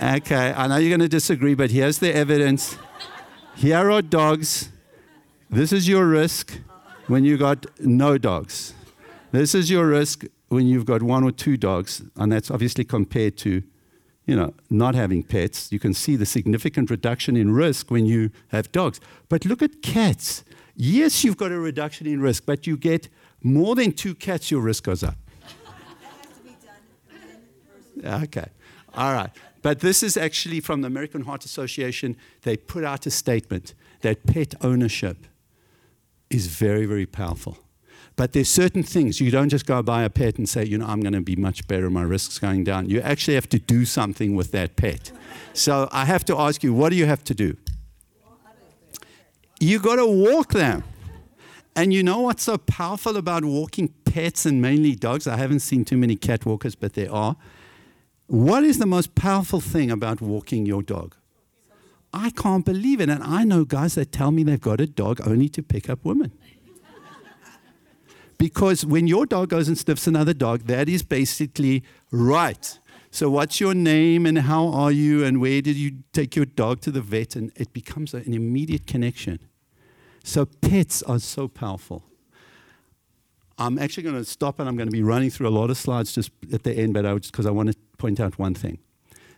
Okay, I know you're going to disagree, but here's the evidence. Here are dogs. This is your risk when you got no dogs. This is your risk when you've got one or two dogs, and that's obviously compared to, you know, not having pets. You can see the significant reduction in risk when you have dogs. But look at cats. Yes, you've got a reduction in risk, but you get more than two cats, your risk goes up. Okay. All right. But this is actually from the American Heart Association. They put out a statement that pet ownership is very, very powerful. But there's certain things. You don't just go buy a pet and say, you know, I'm going to be much better, my risk's going down. You actually have to do something with that pet. So I have to ask you, what do you have to do? You got to walk them. And you know what's so powerful about walking pets and mainly dogs? I haven't seen too many cat walkers, but there are. What is the most powerful thing about walking your dog? I can't believe it. And I know guys that tell me they've got a dog only to pick up women. Because when your dog goes and sniffs another dog, that is basically right. So what's your name and how are you and where did you take your dog to the vet? And it becomes an immediate connection. So pets are so powerful. I'm actually going to stop and I'm going to be running through a lot of slides just at the end, but I, just because I want to point out one thing.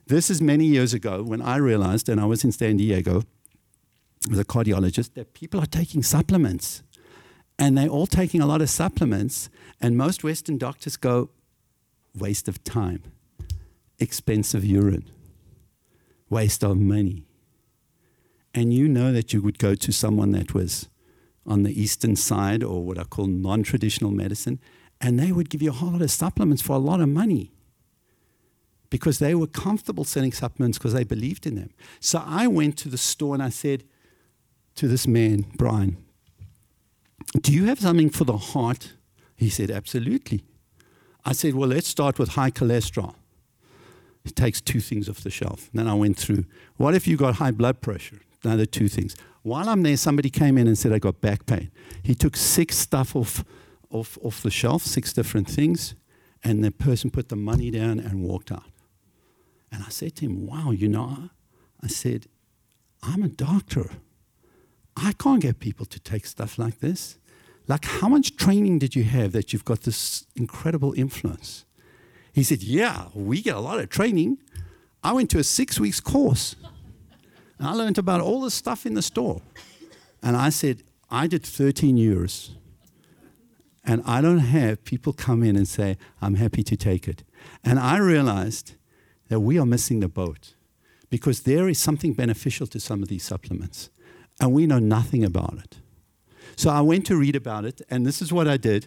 This is many years ago when I realized, and I was in San Diego with a cardiologist, that people are taking supplements. And they're all taking a lot of supplements, and most Western doctors go, waste of time, expensive urine, waste of money. And you know that you would go to someone that was on the eastern side, or what I call non-traditional medicine, and they would give you a whole lot of supplements for a lot of money because they were comfortable selling supplements because they believed in them. So I went to the store and I said to this man, Brian, do you have something for the heart? He said, absolutely. I said, well, let's start with high cholesterol. It takes two things off the shelf. And then I went through, what if you got high blood pressure? Another two things. While I'm there, somebody came in and said, I got back pain. He took six stuff off, off, off the shelf, six different things, and the person put the money down and walked out. And I said to him, wow, you know, I said, I'm a doctor. I can't get people to take stuff like this. Like, how much training did you have that you've got this incredible influence? He said, yeah, we get a lot of training. I went to a six weeks course. And I learned about all the stuff in the store. And I said, I did thirteen years. And I don't have people come in and say, I'm happy to take it. And I realized that we are missing the boat because there is something beneficial to some of these supplements. And we know nothing about it. So I went to read about it, and this is what I did.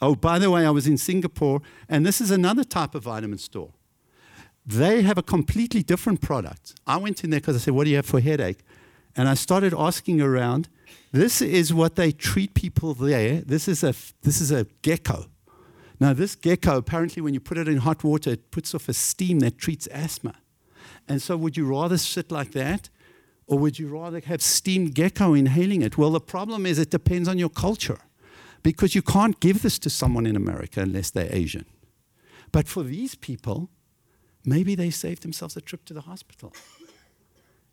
Oh, by the way, I was in Singapore, and this is another type of vitamin store. They have a completely different product. I went in there because I said, what do you have for headache? And I started asking around. This is what they treat people there. This is a, this is a gecko. Now, this gecko, apparently when you put it in hot water, it puts off a steam that treats asthma. And so would you rather sit like that, or would you rather have steamed gecko inhaling it? Well, the problem is it depends on your culture, because you can't give this to someone in America unless they're Asian. But for these people, maybe they saved themselves a trip to the hospital.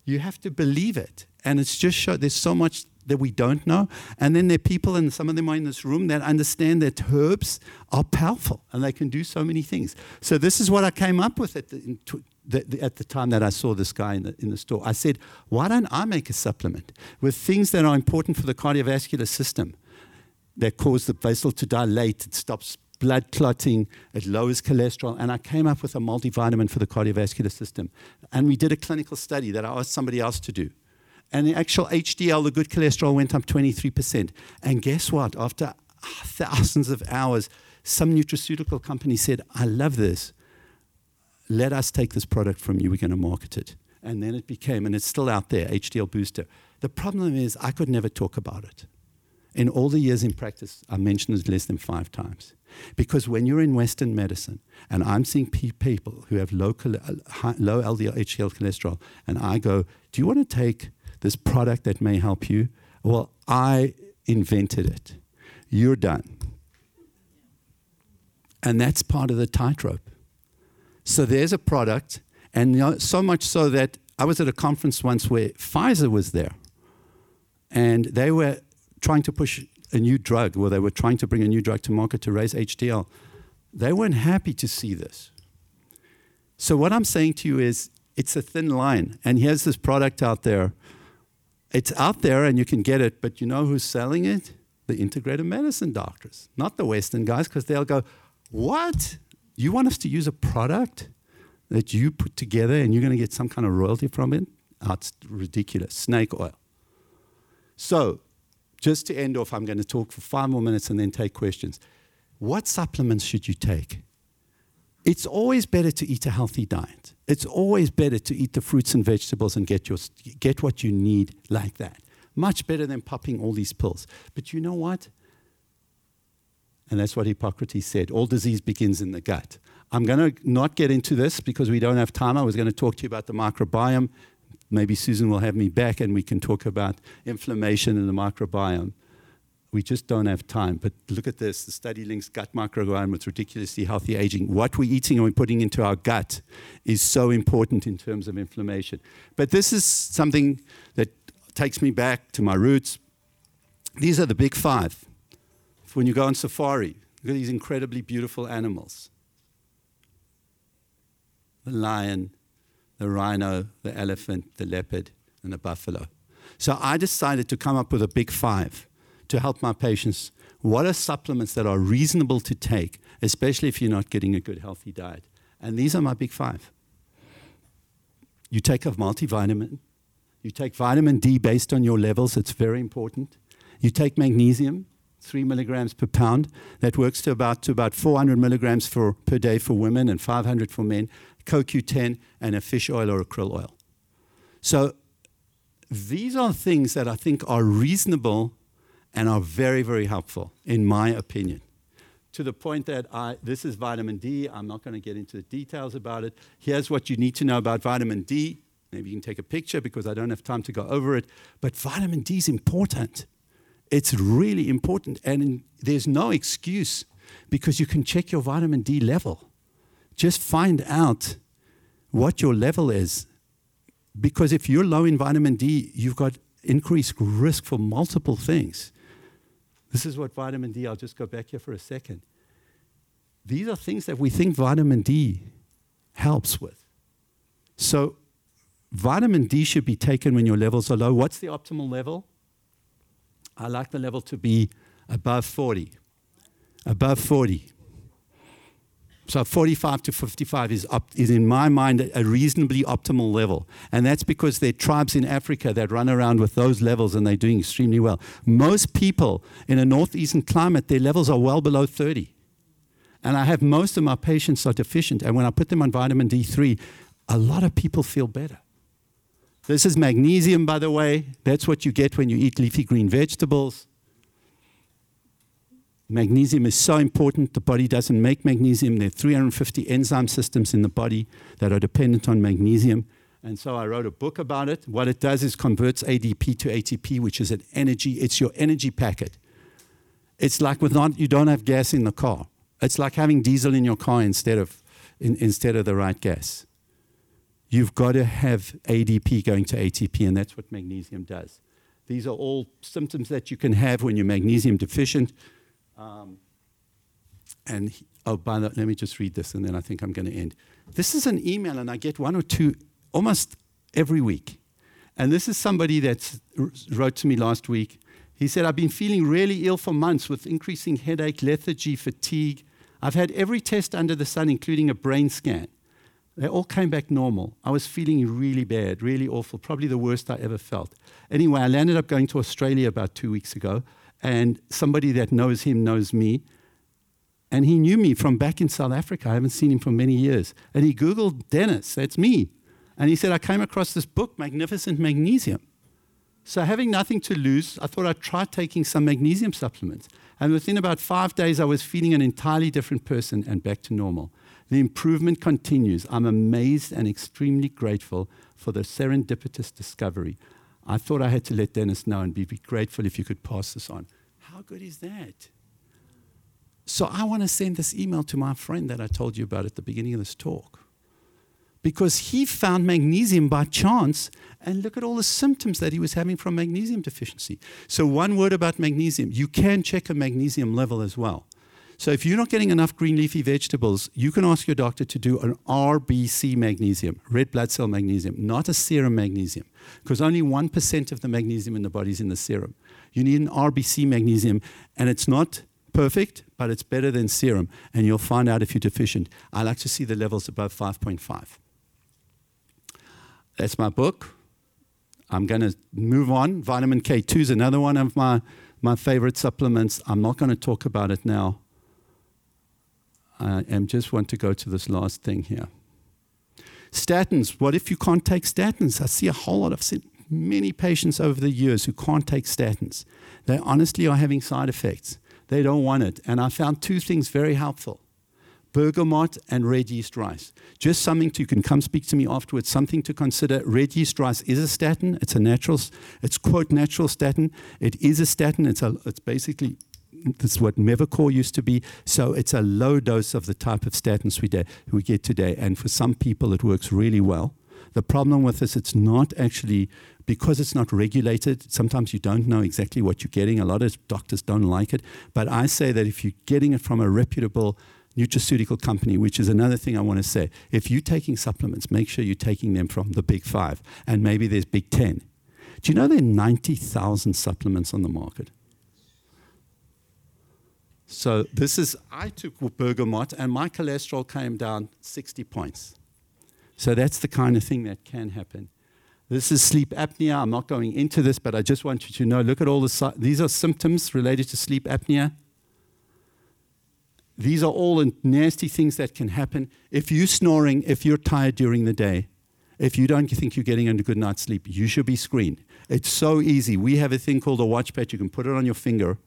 You have to believe it. And it's just show, there's so much that we don't know. And then there are people, and some of them are in this room, that understand that herbs are powerful and they can do so many things. So this is what I came up with at the, in tw- the, the, at the time that I saw this guy in the, in the store. I said, why don't I make a supplement with things that are important for the cardiovascular system that cause the vessel to dilate, it stops blood clotting, it lowers cholesterol, and I came up with a multivitamin for the cardiovascular system. And we did a clinical study that I asked somebody else to do. And the actual H D L, the good cholesterol, went up twenty-three percent. And guess what? After thousands of hours, some nutraceutical company said, I love this. Let us take this product from you. We're going to market it. And then it became, and it's still out there, H D L Booster. The problem is I could never talk about it. In all the years in practice, I mentioned it less than five times. Because when you're in Western medicine, and I'm seeing people who have low, high, low L D L, H D L cholesterol, and I go, do you want to take this product that may help you? Well, I invented it. You're done. And that's part of the tightrope. So there's a product, and so much so that I was at a conference once where Pfizer was there, and they were trying to push a new drug, or they were trying to bring a new drug to market to raise H D L. They weren't happy to see this. So what I'm saying to you is, it's a thin line, and here's this product out there. It's out there and you can get it, but you know who's selling it? The integrative medicine doctors, not the Western guys, because they'll go, what? You want us to use a product that you put together and you're going to get some kind of royalty from it? Oh, it's ridiculous. Snake oil. So just to end off, I'm going to talk for five more minutes and then take questions. What supplements should you take? It's always better to eat a healthy diet. It's always better to eat the fruits and vegetables and get your get what you need like that. Much better than popping all these pills. But you know what? And that's what Hippocrates said. All disease begins in the gut. I'm going to not get into this because we don't have time. I was going to talk to you about the microbiome. Maybe Susan will have me back and we can talk about inflammation and the microbiome. We just don't have time. But look at this. The study links gut microbiome with ridiculously healthy aging. What we're eating and we're putting into our gut is so important in terms of inflammation. But this is something that takes me back to my roots. These are the big five. When you go on safari, look at these incredibly beautiful animals. The lion, the rhino, the elephant, the leopard, and the buffalo. So I decided to come up with a big five to help my patients. What are supplements that are reasonable to take, especially if you're not getting a good healthy diet? And these are my big five. You take a multivitamin. You take vitamin D based on your levels. It's very important. You take magnesium, three milligrams per pound. That works to about, to about four hundred milligrams for, per day for women and five hundred for men. Co Q ten and a fish oil or a krill oil. So these are things that I think are reasonable and are very, very helpful, in my opinion. To the point that I, this is vitamin D. I'm not going to get into the details about it. Here's what you need to know about vitamin D. Maybe you can take a picture because I don't have time to go over it. But vitamin D is important. It's really important. And in, there's no excuse because you can check your vitamin D level. Just find out what your level is. Because if you're low in vitamin D, you've got increased risk for multiple things. This is what vitamin D, I'll just go back here for a second. These are things that we think vitamin D helps with. So vitamin D should be taken when your levels are low. What's the optimal level? I like the level to be above forty. Above forty. So forty-five to fifty-five is up, is in my mind a reasonably optimal level. And that's because there are tribes in Africa that run around with those levels and they're doing extremely well. Most people in a northeastern climate, their levels are well below thirty. And I have most of my patients are deficient. And when I put them on vitamin D three, a lot of people feel better. This is magnesium, by the way. That's what you get when you eat leafy green vegetables. Magnesium is so important. The body doesn't make magnesium. There are three hundred fifty enzyme systems in the body that are dependent on magnesium. And so I wrote a book about it. What it does is converts A D P to A T P, which is an energy. It's your energy packet. It's like with not, you don't have gas in the car. It's like having diesel in your car instead of, in, instead of the right gas. You've got to have A D P going to A T P, and that's what magnesium does. These are all symptoms that you can have when you're magnesium deficient. Um, and, he, oh, by the, let me just read this, and then I think I'm going to end. This is an email, and I get one or two almost every week. And this is somebody that wrote to me last week. He said, I've been feeling really ill for months with increasing headache, lethargy, fatigue. I've had every test under the sun, including a brain scan. They all came back normal. I was feeling really bad, really awful, probably the worst I ever felt. Anyway, I landed up going to Australia about two weeks ago, and somebody that knows him knows me. And he knew me from back in South Africa. I haven't seen him for many years. And he Googled Dennis, that's me. And he said, I came across this book, Magnificent Magnesium. So having nothing to lose, I thought I'd try taking some magnesium supplements. And within about five days, I was feeling an entirely different person and back to normal. The improvement continues. I'm amazed and extremely grateful for the serendipitous discovery. I thought I had to let Dennis know and be, be grateful if you could pass this on. How good is that? So I want to send this email to my friend that I told you about at the beginning of this talk. Because he found magnesium by chance, and look at all the symptoms that he was having from magnesium deficiency. So one word about magnesium. You can check a magnesium level as well. So if you're not getting enough green leafy vegetables, you can ask your doctor to do an R B C magnesium, red blood cell magnesium, not a serum magnesium, because only one percent of the magnesium in the body is in the serum. You need an R B C magnesium, and it's not perfect, but it's better than serum, and you'll find out if you're deficient. I like to see the levels above five point five. That's my book. I'm going to move on. Vitamin K two is another one of my, my favorite supplements. I'm not going to talk about it now. I am just want to go to this last thing here. Statins. What if you can't take statins? I see a whole lot. I've seen many patients over the years who can't take statins. They honestly are having side effects. They don't want it. And I found two things very helpful. Bergamot and red yeast rice. Just something to, you can come speak to me afterwards, something to consider. Red yeast rice is a statin. It's a natural, it's quote natural statin. It is a statin. It's a, it's basically... This is what Mevacor used to be. So it's a low dose of the type of statins we, de- we get today. And for some people, it works really well. The problem with this, it's not actually, because it's not regulated, sometimes you don't know exactly what you're getting. A lot of doctors don't like it. But I say that if you're getting it from a reputable nutraceutical company, which is another thing I want to say, if you're taking supplements, make sure you're taking them from the big five. And maybe there's big ten. Do you know there are ninety thousand supplements on the market? So this is, I took bergamot and my cholesterol came down sixty points. So that's the kind of thing that can happen. This is sleep apnea. I'm not going into this, but I just want you to know, look at all the, these are symptoms related to sleep apnea. These are all nasty things that can happen. If you're snoring, if you're tired during the day, if you don't think you're getting a good night's sleep, you should be screened. It's so easy. We have a thing called a watch pad. You can put it on your finger.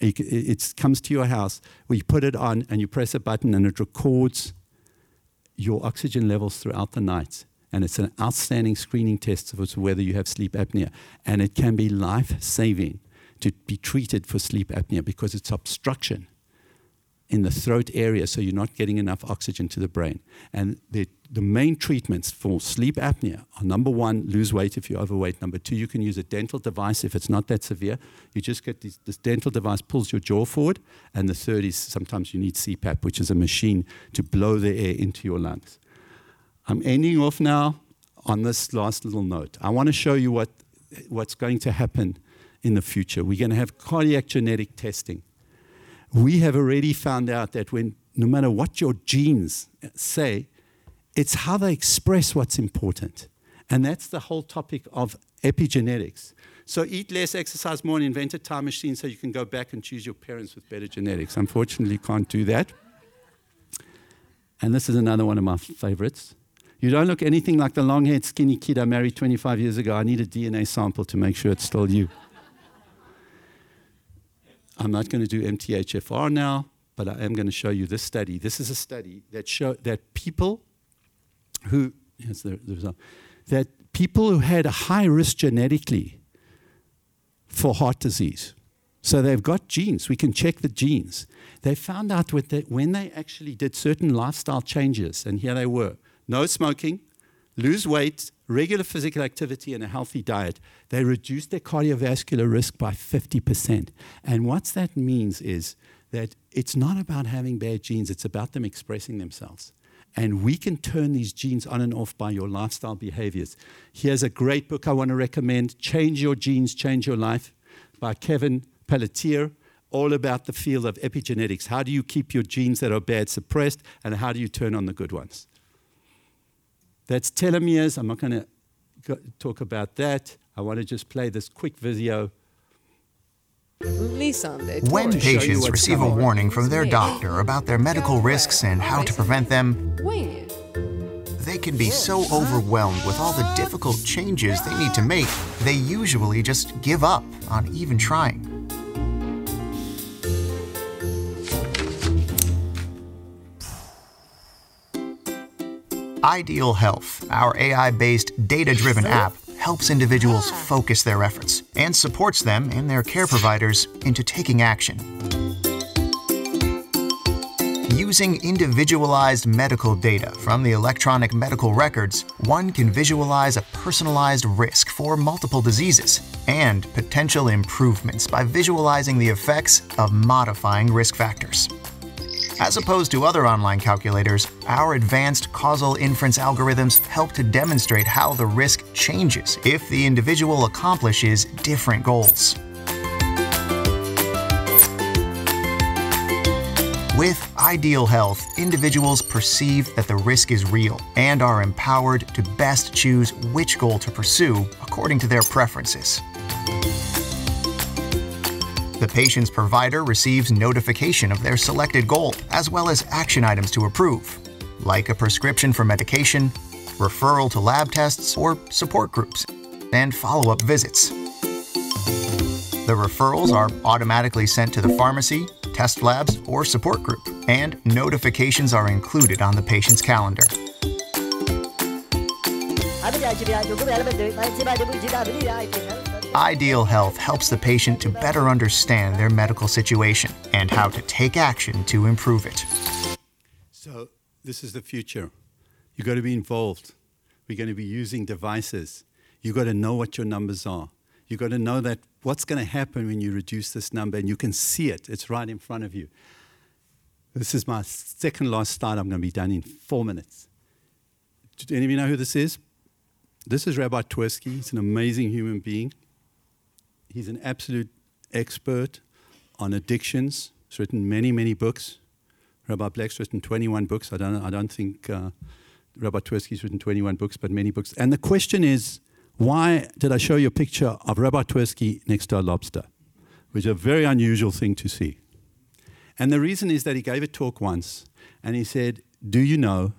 It comes to your house, where you put it on and you press a button and it records your oxygen levels throughout the night. And it's an outstanding screening test of whether you have sleep apnea. And it can be life-saving to be treated for sleep apnea because it's obstruction in the throat area, so you're not getting enough oxygen to the brain. And the, the main treatments for sleep apnea are, number one, lose weight if you're overweight. Number two, you can use a dental device if it's not that severe. You just get these, this dental device pulls your jaw forward. And the third is sometimes you need C PAP, which is a machine to blow the air into your lungs. I'm ending off now on this last little note. I want to show you what what's going to happen in the future. We're going to have cardiac genetic testing. We have already found out that when no matter what your genes say, it's how they express what's important. And that's the whole topic of epigenetics. So eat less, exercise more, and invent a time machine so you can go back and choose your parents with better genetics. Unfortunately, you can't do that. And this is another one of my favorites. You don't look anything like the long-haired, skinny kid I married twenty-five years ago. I need a D N A sample to make sure it's still you. I'm not going to do M T H F R now, but I am going to show you this study. This is a study that show that people who here's the, the result, that people who had a high risk genetically for heart disease. So they've got genes. We can check the genes. They found out with the, when they actually did certain lifestyle changes, and here they were: no smoking, lose weight, regular physical activity, and a healthy diet, they reduced their cardiovascular risk by fifty percent. And what that means is that it's not about having bad genes, it's about them expressing themselves. And we can turn these genes on and off by your lifestyle behaviors. Here's a great book I want to recommend, Change Your Genes, Change Your Life, by Kevin Pelletier, all about the field of epigenetics. How do you keep your genes that are bad suppressed, and how do you turn on the good ones? That's telomeres. I'm not going to talk about that. I want to just play this quick video. When patients receive a warning from their doctor about their medical risks and how to prevent them, they can be so overwhelmed with all the difficult changes they need to make, they usually just give up on even trying. Ideal Health, our A I-based, data-driven app, helps individuals focus their efforts and supports them and their care providers into taking action. Using individualized medical data from the electronic medical records, one can visualize a personalized risk for multiple diseases and potential improvements by visualizing the effects of modifying risk factors. As opposed to other online calculators, our advanced causal inference algorithms help to demonstrate how the risk changes if the individual accomplishes different goals. With Ideal Health, individuals perceive that the risk is real and are empowered to best choose which goal to pursue according to their preferences. The patient's provider receives notification of their selected goal, as well as action items to approve, like a prescription for medication, referral to lab tests or support groups, and follow-up visits. The referrals are automatically sent to the pharmacy, test labs, or support group, and notifications are included on the patient's calendar. Ideal Health helps the patient to better understand their medical situation and how to take action to improve it. So this is the future. You've got to be involved. We're going to be using devices. You've got to know what your numbers are. You've got to know that what's going to happen when you reduce this number, and you can see it. It's right in front of you. This is my second last slide. I'm going to be done in four minutes. Do any of you know who this is? This is Rabbi Twersky. He's an amazing human being. He's an absolute expert on addictions. He's written many, many books. Rabbi Black's written twenty-one books. I don't, I don't think uh, Rabbi Twersky's written twenty-one books, but many books. And the question is, why did I show you a picture of Rabbi Twersky next to a lobster, which is a very unusual thing to see? And the reason is that he gave a talk once, and he said, do you know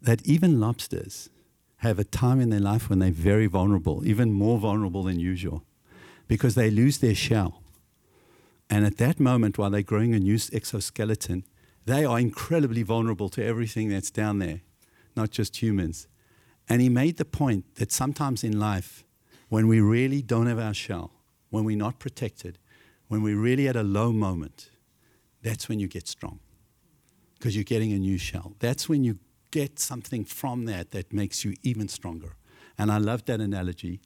that even lobsters have a time in their life when they're very vulnerable, even more vulnerable than usual? Because they lose their shell. And at that moment, while they're growing a new exoskeleton, they are incredibly vulnerable to everything that's down there, not just humans. And he made the point that sometimes in life, when we really don't have our shell, when we're not protected, when we're really at a low moment, that's when you get strong, because you're getting a new shell. That's when you get something from that that makes you even stronger. And I love that analogy.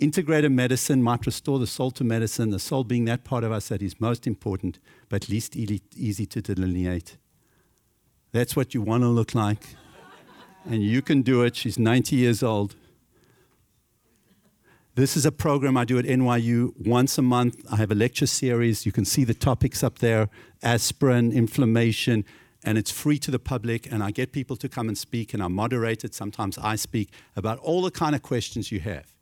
Integrative medicine might restore the soul to medicine, the soul being that part of us that is most important, but least e- easy to delineate. That's what you want to look like. And you can do it. She's ninety years old. This is a program I do at N Y U once a month. I have a lecture series. You can see the topics up there, aspirin, inflammation, and it's free to the public, and I get people to come and speak, and I moderate it. Sometimes I speak about all the kind of questions you have.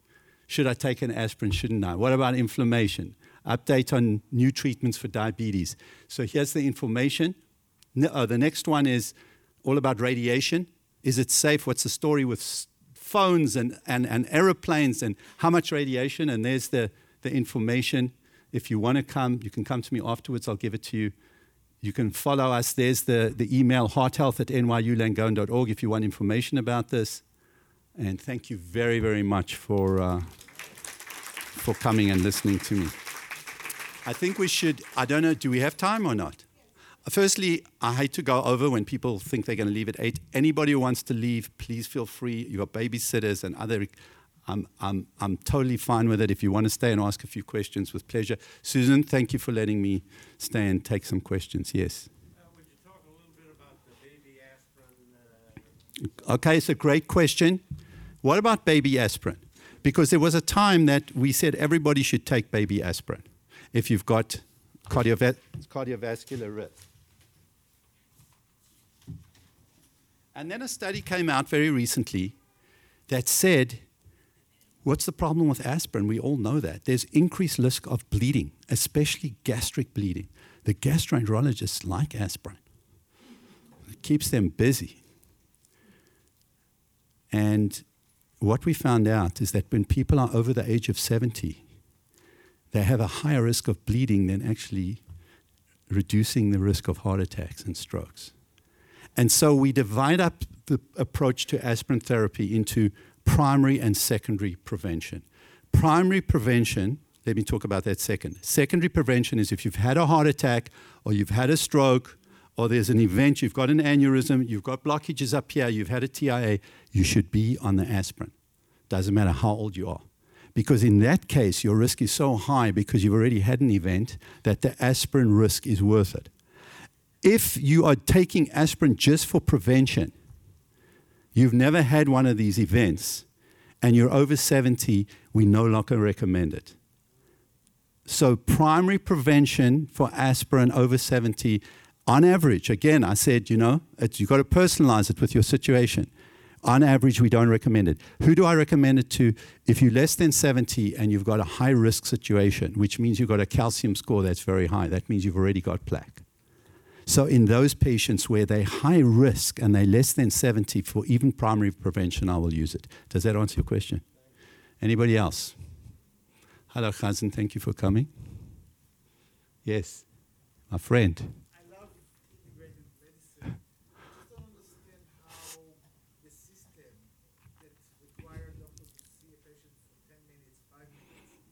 Should I take an aspirin? Shouldn't I? What about inflammation? Update on new treatments for diabetes. So here's the information. No, oh, the next one is all about radiation. Is it safe? What's the story with phones and, and, and aeroplanes and how much radiation? And there's the, the information. If you want to come, you can come to me afterwards. I'll give it to you. You can follow us. There's the, the email, heart health at n y u langone dot org, if you want information about this. And thank you very, very much for uh, for coming and listening to me. I think we should, I don't know, do we have time or not? Firstly, I hate to go over when people think they're going to leave at eight. Anybody who wants to leave, please feel free. You've got babysitters and other. I'm, I'm, I'm totally fine with it. If you want to stay and ask a few questions, with pleasure. Susan, thank you for letting me stay and take some questions. Yes. Uh, would you talk a little bit about the baby aspirin? Uh... Okay, it's a great question. What about baby aspirin? Because there was a time that we said everybody should take baby aspirin if you've got cardiova- cardiovascular risk. And then a study came out very recently that said, what's the problem with aspirin? We all know that. There's increased risk of bleeding, especially gastric bleeding. The gastroenterologists like aspirin. It keeps them busy. And what we found out is that when people are over the age of seventy, they have a higher risk of bleeding than actually reducing the risk of heart attacks and strokes. And so we divide up the approach to aspirin therapy into primary and secondary prevention. Primary prevention, let me talk about that second. Secondary prevention is if you've had a heart attack or you've had a stroke or there's an event, you've got an aneurysm, you've got blockages up here, you've had a T I A, you should be on the aspirin. Doesn't matter how old you are. Because in that case, your risk is so high because you've already had an event that the aspirin risk is worth it. If you are taking aspirin just for prevention, you've never had one of these events, and you're over seventy, we no longer recommend it. So primary prevention for aspirin over seventy, on average, again, I said, you know, it's, you've got to personalize it with your situation. On average, we don't recommend it. Who do I recommend it to? If you're less than seventy and you've got a high-risk situation, which means you've got a calcium score that's very high, that means you've already got plaque. So in those patients where they're high risk and they're less than seventy for even primary prevention, I will use it. Does that answer your question? Anybody else? Hello, Chazan. Thank you for coming. Yes, my friend. I love integrated medicine. I don't understand how the system that requires doctors to see a patient for ten minutes, five minutes,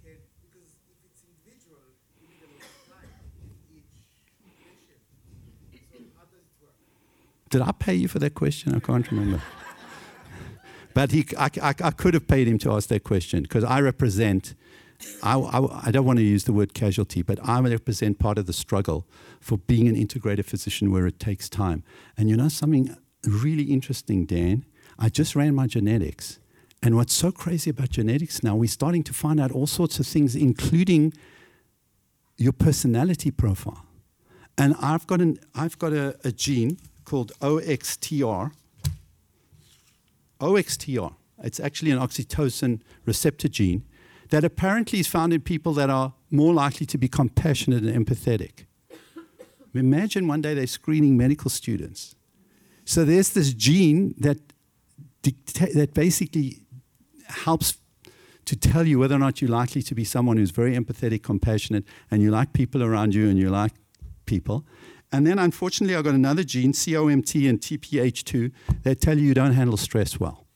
can, because if it's individual, you need a lot of time in each. Did I pay you for that question? I can't remember. But he, I, I, I could have paid him to ask that question because I represent, I, I, I don't want to use the word casualty, but I represent part of the struggle for being an integrative physician where it takes time. And you know something really interesting, Dan? I just ran my genetics. And what's so crazy about genetics now, we're starting to find out all sorts of things, including your personality profile. And I've got an I've got a, a gene called O X T R. O X T R. It's actually an oxytocin receptor gene that apparently is found in people that are more likely to be compassionate and empathetic. Imagine one day they're screening medical students. So there's this gene that dicta- that basically helps to tell you whether or not you're likely to be someone who's very empathetic, compassionate, and you like people around you and you like people. And then, unfortunately, I've got another gene, C O M T and T P H two, that tell you you don't handle stress well.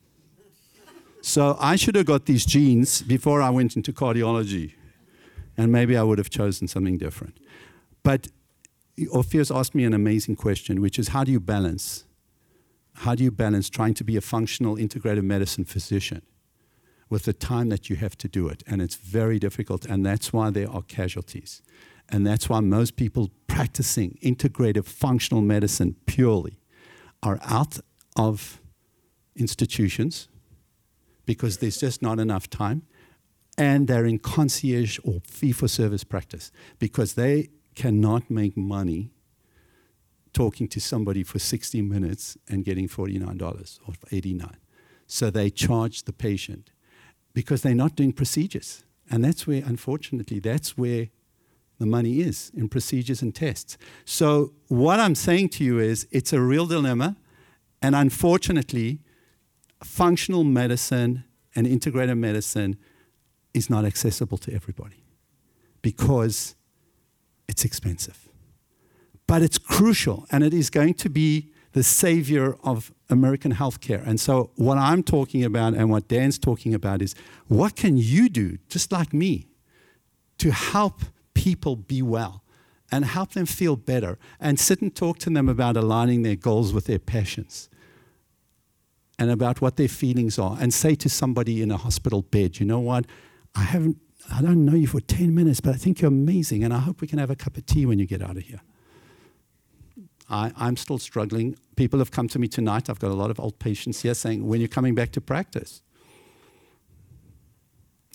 So I should have got these genes before I went into cardiology, and maybe I would have chosen something different. But Orpheus asked me an amazing question, which is how do you balance? How do you balance trying to be a functional integrative medicine physician with the time that you have to do it? And it's very difficult, and that's why there are casualties. And that's why most people practicing integrative functional medicine purely are out of institutions because there's just not enough time, and they're in concierge or fee-for-service practice because they cannot make money talking to somebody for sixty minutes and getting forty-nine dollars or eighty-nine dollars. So they charge the patient because they're not doing procedures. And that's where, unfortunately, that's where the money is, in procedures and tests. So what I'm saying to you is it's a real dilemma. And unfortunately, functional medicine and integrative medicine is not accessible to everybody because it's expensive. But it's crucial, and it is going to be the savior of American healthcare. And so what I'm talking about and what Dan's talking about is, what can you do, just like me, to help people be well and help them feel better and sit and talk to them about aligning their goals with their passions and about what their feelings are, and say to somebody in a hospital bed, you know what, I haven't, I don't know you for ten minutes, but I think you're amazing, and I hope we can have a cup of tea when you get out of here. I, I'm still struggling. People have come to me tonight. I've got a lot of old patients here saying, when you're coming back to practice?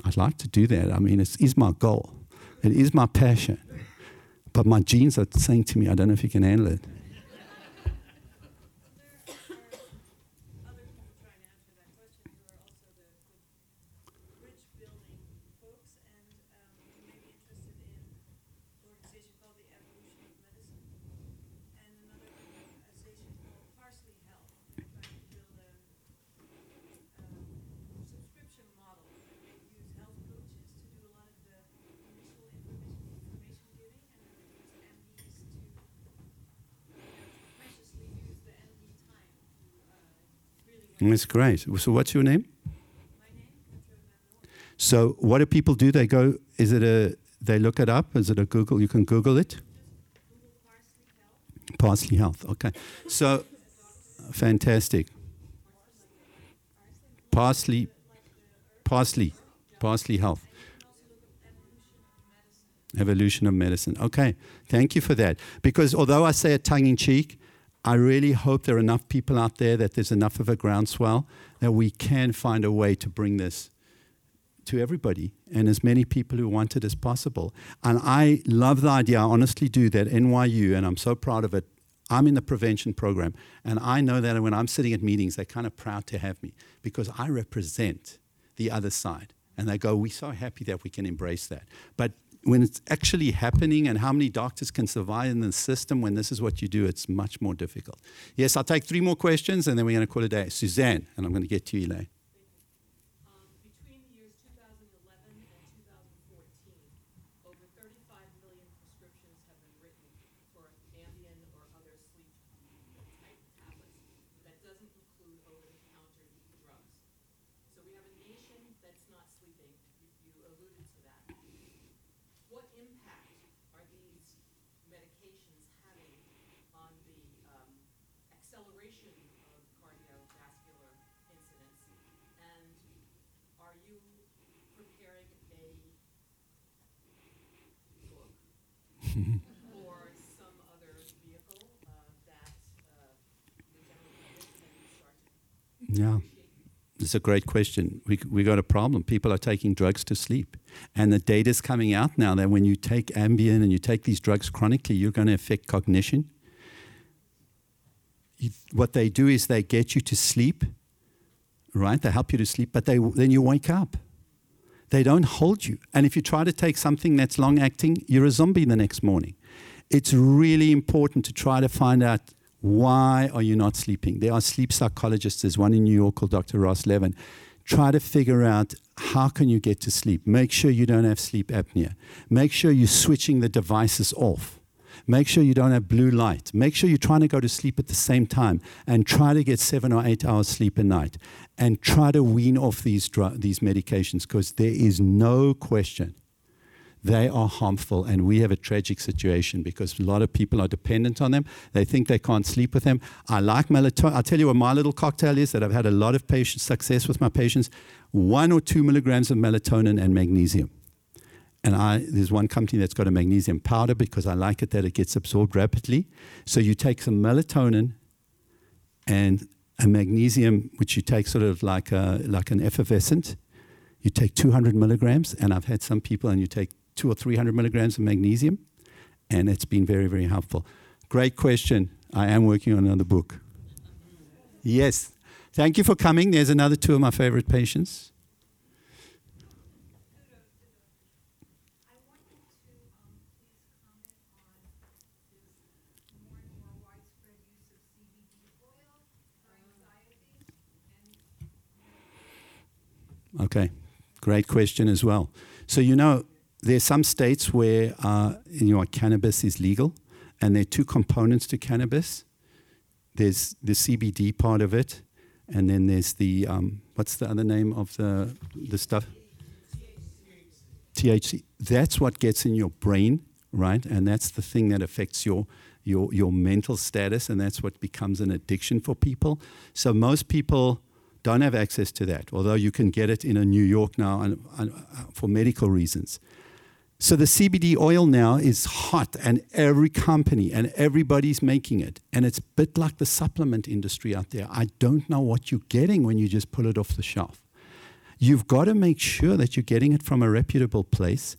I'd like to do that. I mean, it is my goal. It is my passion. But my genes are saying to me, I don't know if you can handle it. That's great. So what's your name? My name? So what do people do? They go, is it a, they look it up? Is it a Google? You can Google it? Just Google Parsley Health. Parsley Health, okay. So, fantastic. Parsley, Parsley, Parsley Health. Evolution of medicine. Okay, thank you for that. Because although I say it tongue-in-cheek, I really hope there are enough people out there, that there's enough of a groundswell that we can find a way to bring this to everybody and as many people who want it as possible. And I love the idea, I honestly do, that N Y U, and I'm so proud of it, I'm in the prevention program. And I know that when I'm sitting at meetings, they're kind of proud to have me because I represent the other side. And they go, we're so happy that we can embrace that. But when it's actually happening and how many doctors can survive in the system when this is what you do, it's much more difficult. Yes, I'll take three more questions and then we're going to call it a day. Suzanne, and I'm going to get to you, Elaine. Um, between the years two thousand eleven and two thousand fourteen, over thirty-five million prescriptions have been written for Ambien or other sleep type tablets. That doesn't include over-the-counter drugs. So we have a nation that's not sleeping. You, you alluded to that. What impact are these medications having on the um, acceleration of cardiovascular incidence? And are you preparing a book or some other vehicle uh, that uh, the general public can start to yeah. It's a great question. We we got a problem. People are taking drugs to sleep. And the data's coming out now that when you take Ambien and you take these drugs chronically, you're going to affect cognition. You, what they do is they get you to sleep, right? They help you to sleep, but they then you wake up. They don't hold you. And if you try to take something that's long-acting, you're a zombie the next morning. It's really important to try to find out, why are you not sleeping? There are sleep psychologists. There's one in New York called Doctor Ross Levin. Try to figure out, how can you get to sleep? Make sure you don't have sleep apnea. Make sure you're switching the devices off. Make sure you don't have blue light. Make sure you're trying to go to sleep at the same time and try to get seven or eight hours sleep a night. And try to wean off these dr- these medications, because there is no question they are harmful, and we have a tragic situation because a lot of people are dependent on them. They think they can't sleep with them. I like melatonin. I'll tell you what my little cocktail is that I've had a lot of patient success with my patients. One or two milligrams of melatonin and magnesium. And I, there's one company that's got a magnesium powder because I like it that it gets absorbed rapidly. So you take some melatonin and a magnesium, which you take sort of like a, like an effervescent. You take two hundred milligrams, and I've had some people, and you take two or three hundred milligrams of magnesium, and it's been very, very helpful. Great question, I am working on another book. Yes. Thank you for coming. There's another two of my favorite patients. Okay, great question as well. So, you know, there's some states where uh, you know cannabis is legal, and there are two components to cannabis. There's the C B D part of it, and then there's the um, what's the other name of the the stuff? T H C. That's what gets in your brain, right? And that's the thing that affects your your your mental status, and that's what becomes an addiction for people. So most people don't have access to that, although you can get it in New York now and, and, uh, for medical reasons. So the C B D oil now is hot, and every company and everybody's making it. And it's a bit like the supplement industry out there. I don't know what you're getting when you just pull it off the shelf. You've got to make sure that you're getting it from a reputable place.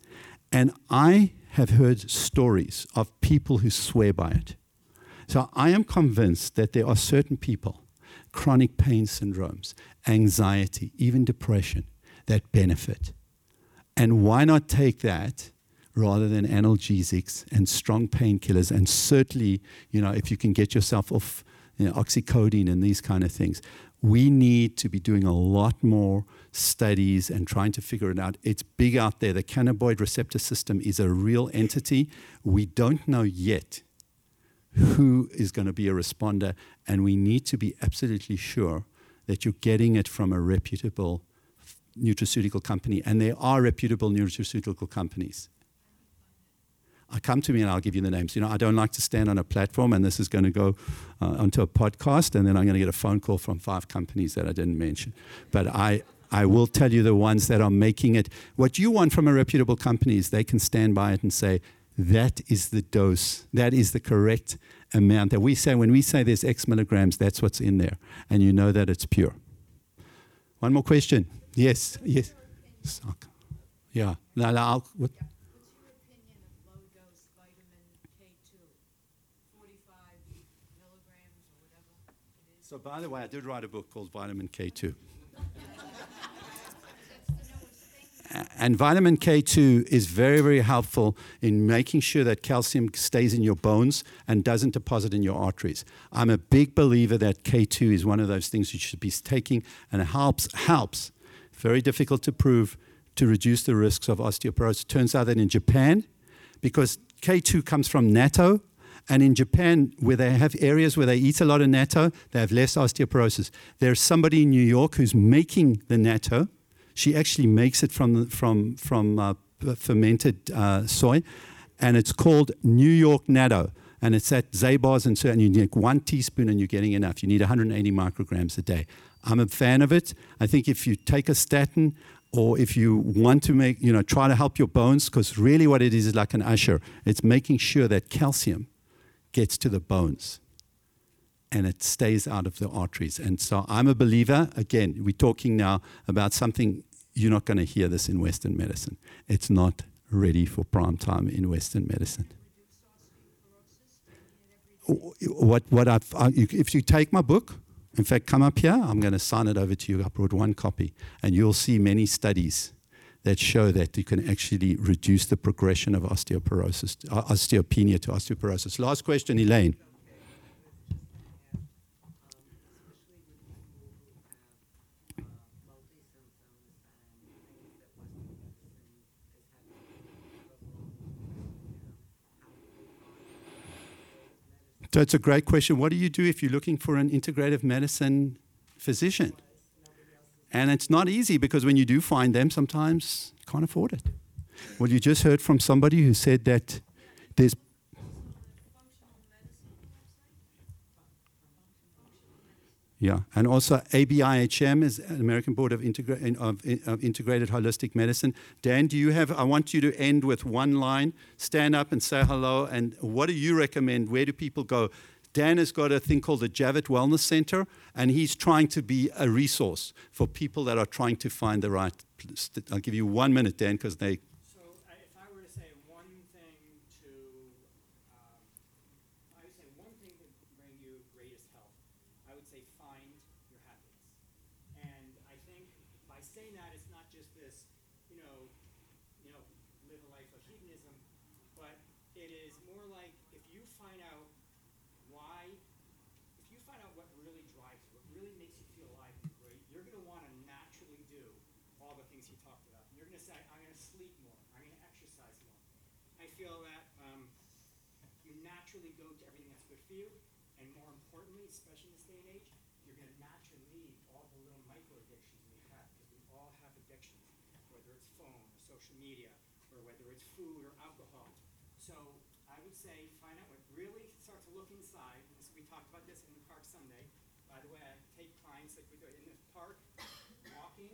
And I have heard stories of people who swear by it. So I am convinced that there are certain people, chronic pain syndromes, anxiety, even depression, that benefit. And why not take that rather than analgesics and strong painkillers? And certainly, you know, if you can get yourself off, you know, oxycodone and these kind of things, we need to be doing a lot more studies and trying to figure it out. It's big out there. The cannabinoid receptor system is a real entity. We don't know yet who is going to be a responder, and we need to be absolutely sure that you're getting it from a reputable nutraceutical company, and there are reputable nutraceutical companies. Uh, come to me and I'll give you the names. You know, I don't like to stand on a platform, and this is going to go uh, onto a podcast, and then I'm going to get a phone call from five companies that I didn't mention. But I, I will tell you the ones that are making it. What you want from a reputable company is they can stand by it and say, that is the dose. That is the correct amount that we say. When we say there's X milligrams, that's what's in there. And you know that it's pure. One more question. Yes, yes. Yeah. What's your opinion of low-dose vitamin K two, forty-five milligrams or whatever it is? So, by the way, I did write a book called Vitamin K two. And vitamin K two is very, very helpful in making sure that calcium stays in your bones and doesn't deposit in your arteries. I'm a big believer that K two is one of those things you should be taking, and it helps, helps, very difficult to prove, to reduce the risks of osteoporosis. It turns out that in Japan, because K two comes from natto, and in Japan, where they have areas where they eat a lot of natto, they have less osteoporosis. There's somebody in New York who's making the natto. She actually makes it from from from uh, fermented uh, soy, and it's called New York Natto, and it's at Zabar's and so. And you need one teaspoon, and you're getting enough. You need one hundred eighty micrograms a day. I'm a fan of it. I think if you take a statin, or if you want to make, you know, try to help your bones, because really what it is is like an usher. It's making sure that calcium gets to the bones and it stays out of the arteries. And so I'm a believer. Again, we're talking now about something. You're not going to hear this in Western medicine. It's not ready for prime time in Western medicine. What, what I've, I, if you take my book, in fact, come up here, I'm going to sign it over to you. I brought one copy, and you'll see many studies that show that you can actually reduce the progression of osteoporosis, uh, osteopenia to osteoporosis. Last question, Elaine. So it's a great question. What do you do if you're looking for an integrative medicine physician? And it's not easy, because when you do find them, sometimes you can't afford it. Well, you just heard from somebody who said that there's... Yeah, and also A B I H M is an American Board of, Integra- of, of Integrated Holistic Medicine. Dan, do you have, I want you to end with one line, stand up and say hello, and what do you recommend? Where do people go? Dan has got a thing called the Javits Wellness Center, and he's trying to be a resource for people that are trying to find the right, I'll give you one minute, Dan, because they... One thing saying that, it's not just this, you know, you know, live a life of hedonism, but it is more like if you find out why, if you find out what really drives you, what really makes you feel alive and great, you're going to want to naturally do all the things you talked about. You're going to say, I'm going to sleep more. I'm going to exercise more. I feel that um, you naturally go to everything that's good for you, and more importantly, especially in this day and age, you're going to naturally leave all the little micro-addictions we have, because we all have addictions, whether it's phone or social media, or whether it's food or alcohol. So I would say find out what really start to look inside. And so we talked about this in the park Sunday. By the way, I take clients like we do in the park, walking.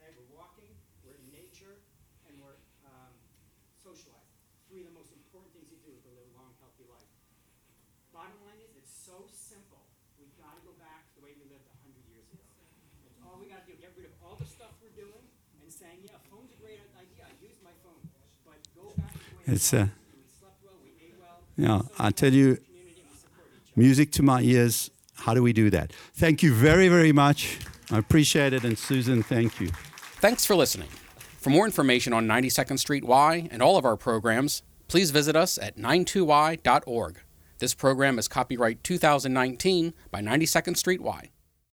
Okay, we're walking, we're in nature, and we're um, socializing. Three of the most important things you do to live a long, healthy life. Bottom line is, it's so simple. We've got to go back to the way we lived one hundred years ago. That's all we got to do. Get rid of all the stuff we're doing and saying, yeah, phone's a great idea. I use my phone. But go back to the way it's, uh, we slept well, we ate well. Yeah, so I tell you, music to my ears. How do we do that? Thank you very, very much. I appreciate it. And Susan, thank you. Thanks for listening. For more information on ninety-second Street Y and all of our programs, please visit us at ninety-two y dot org. This program is copyright two thousand nineteen by ninety-second Street Y.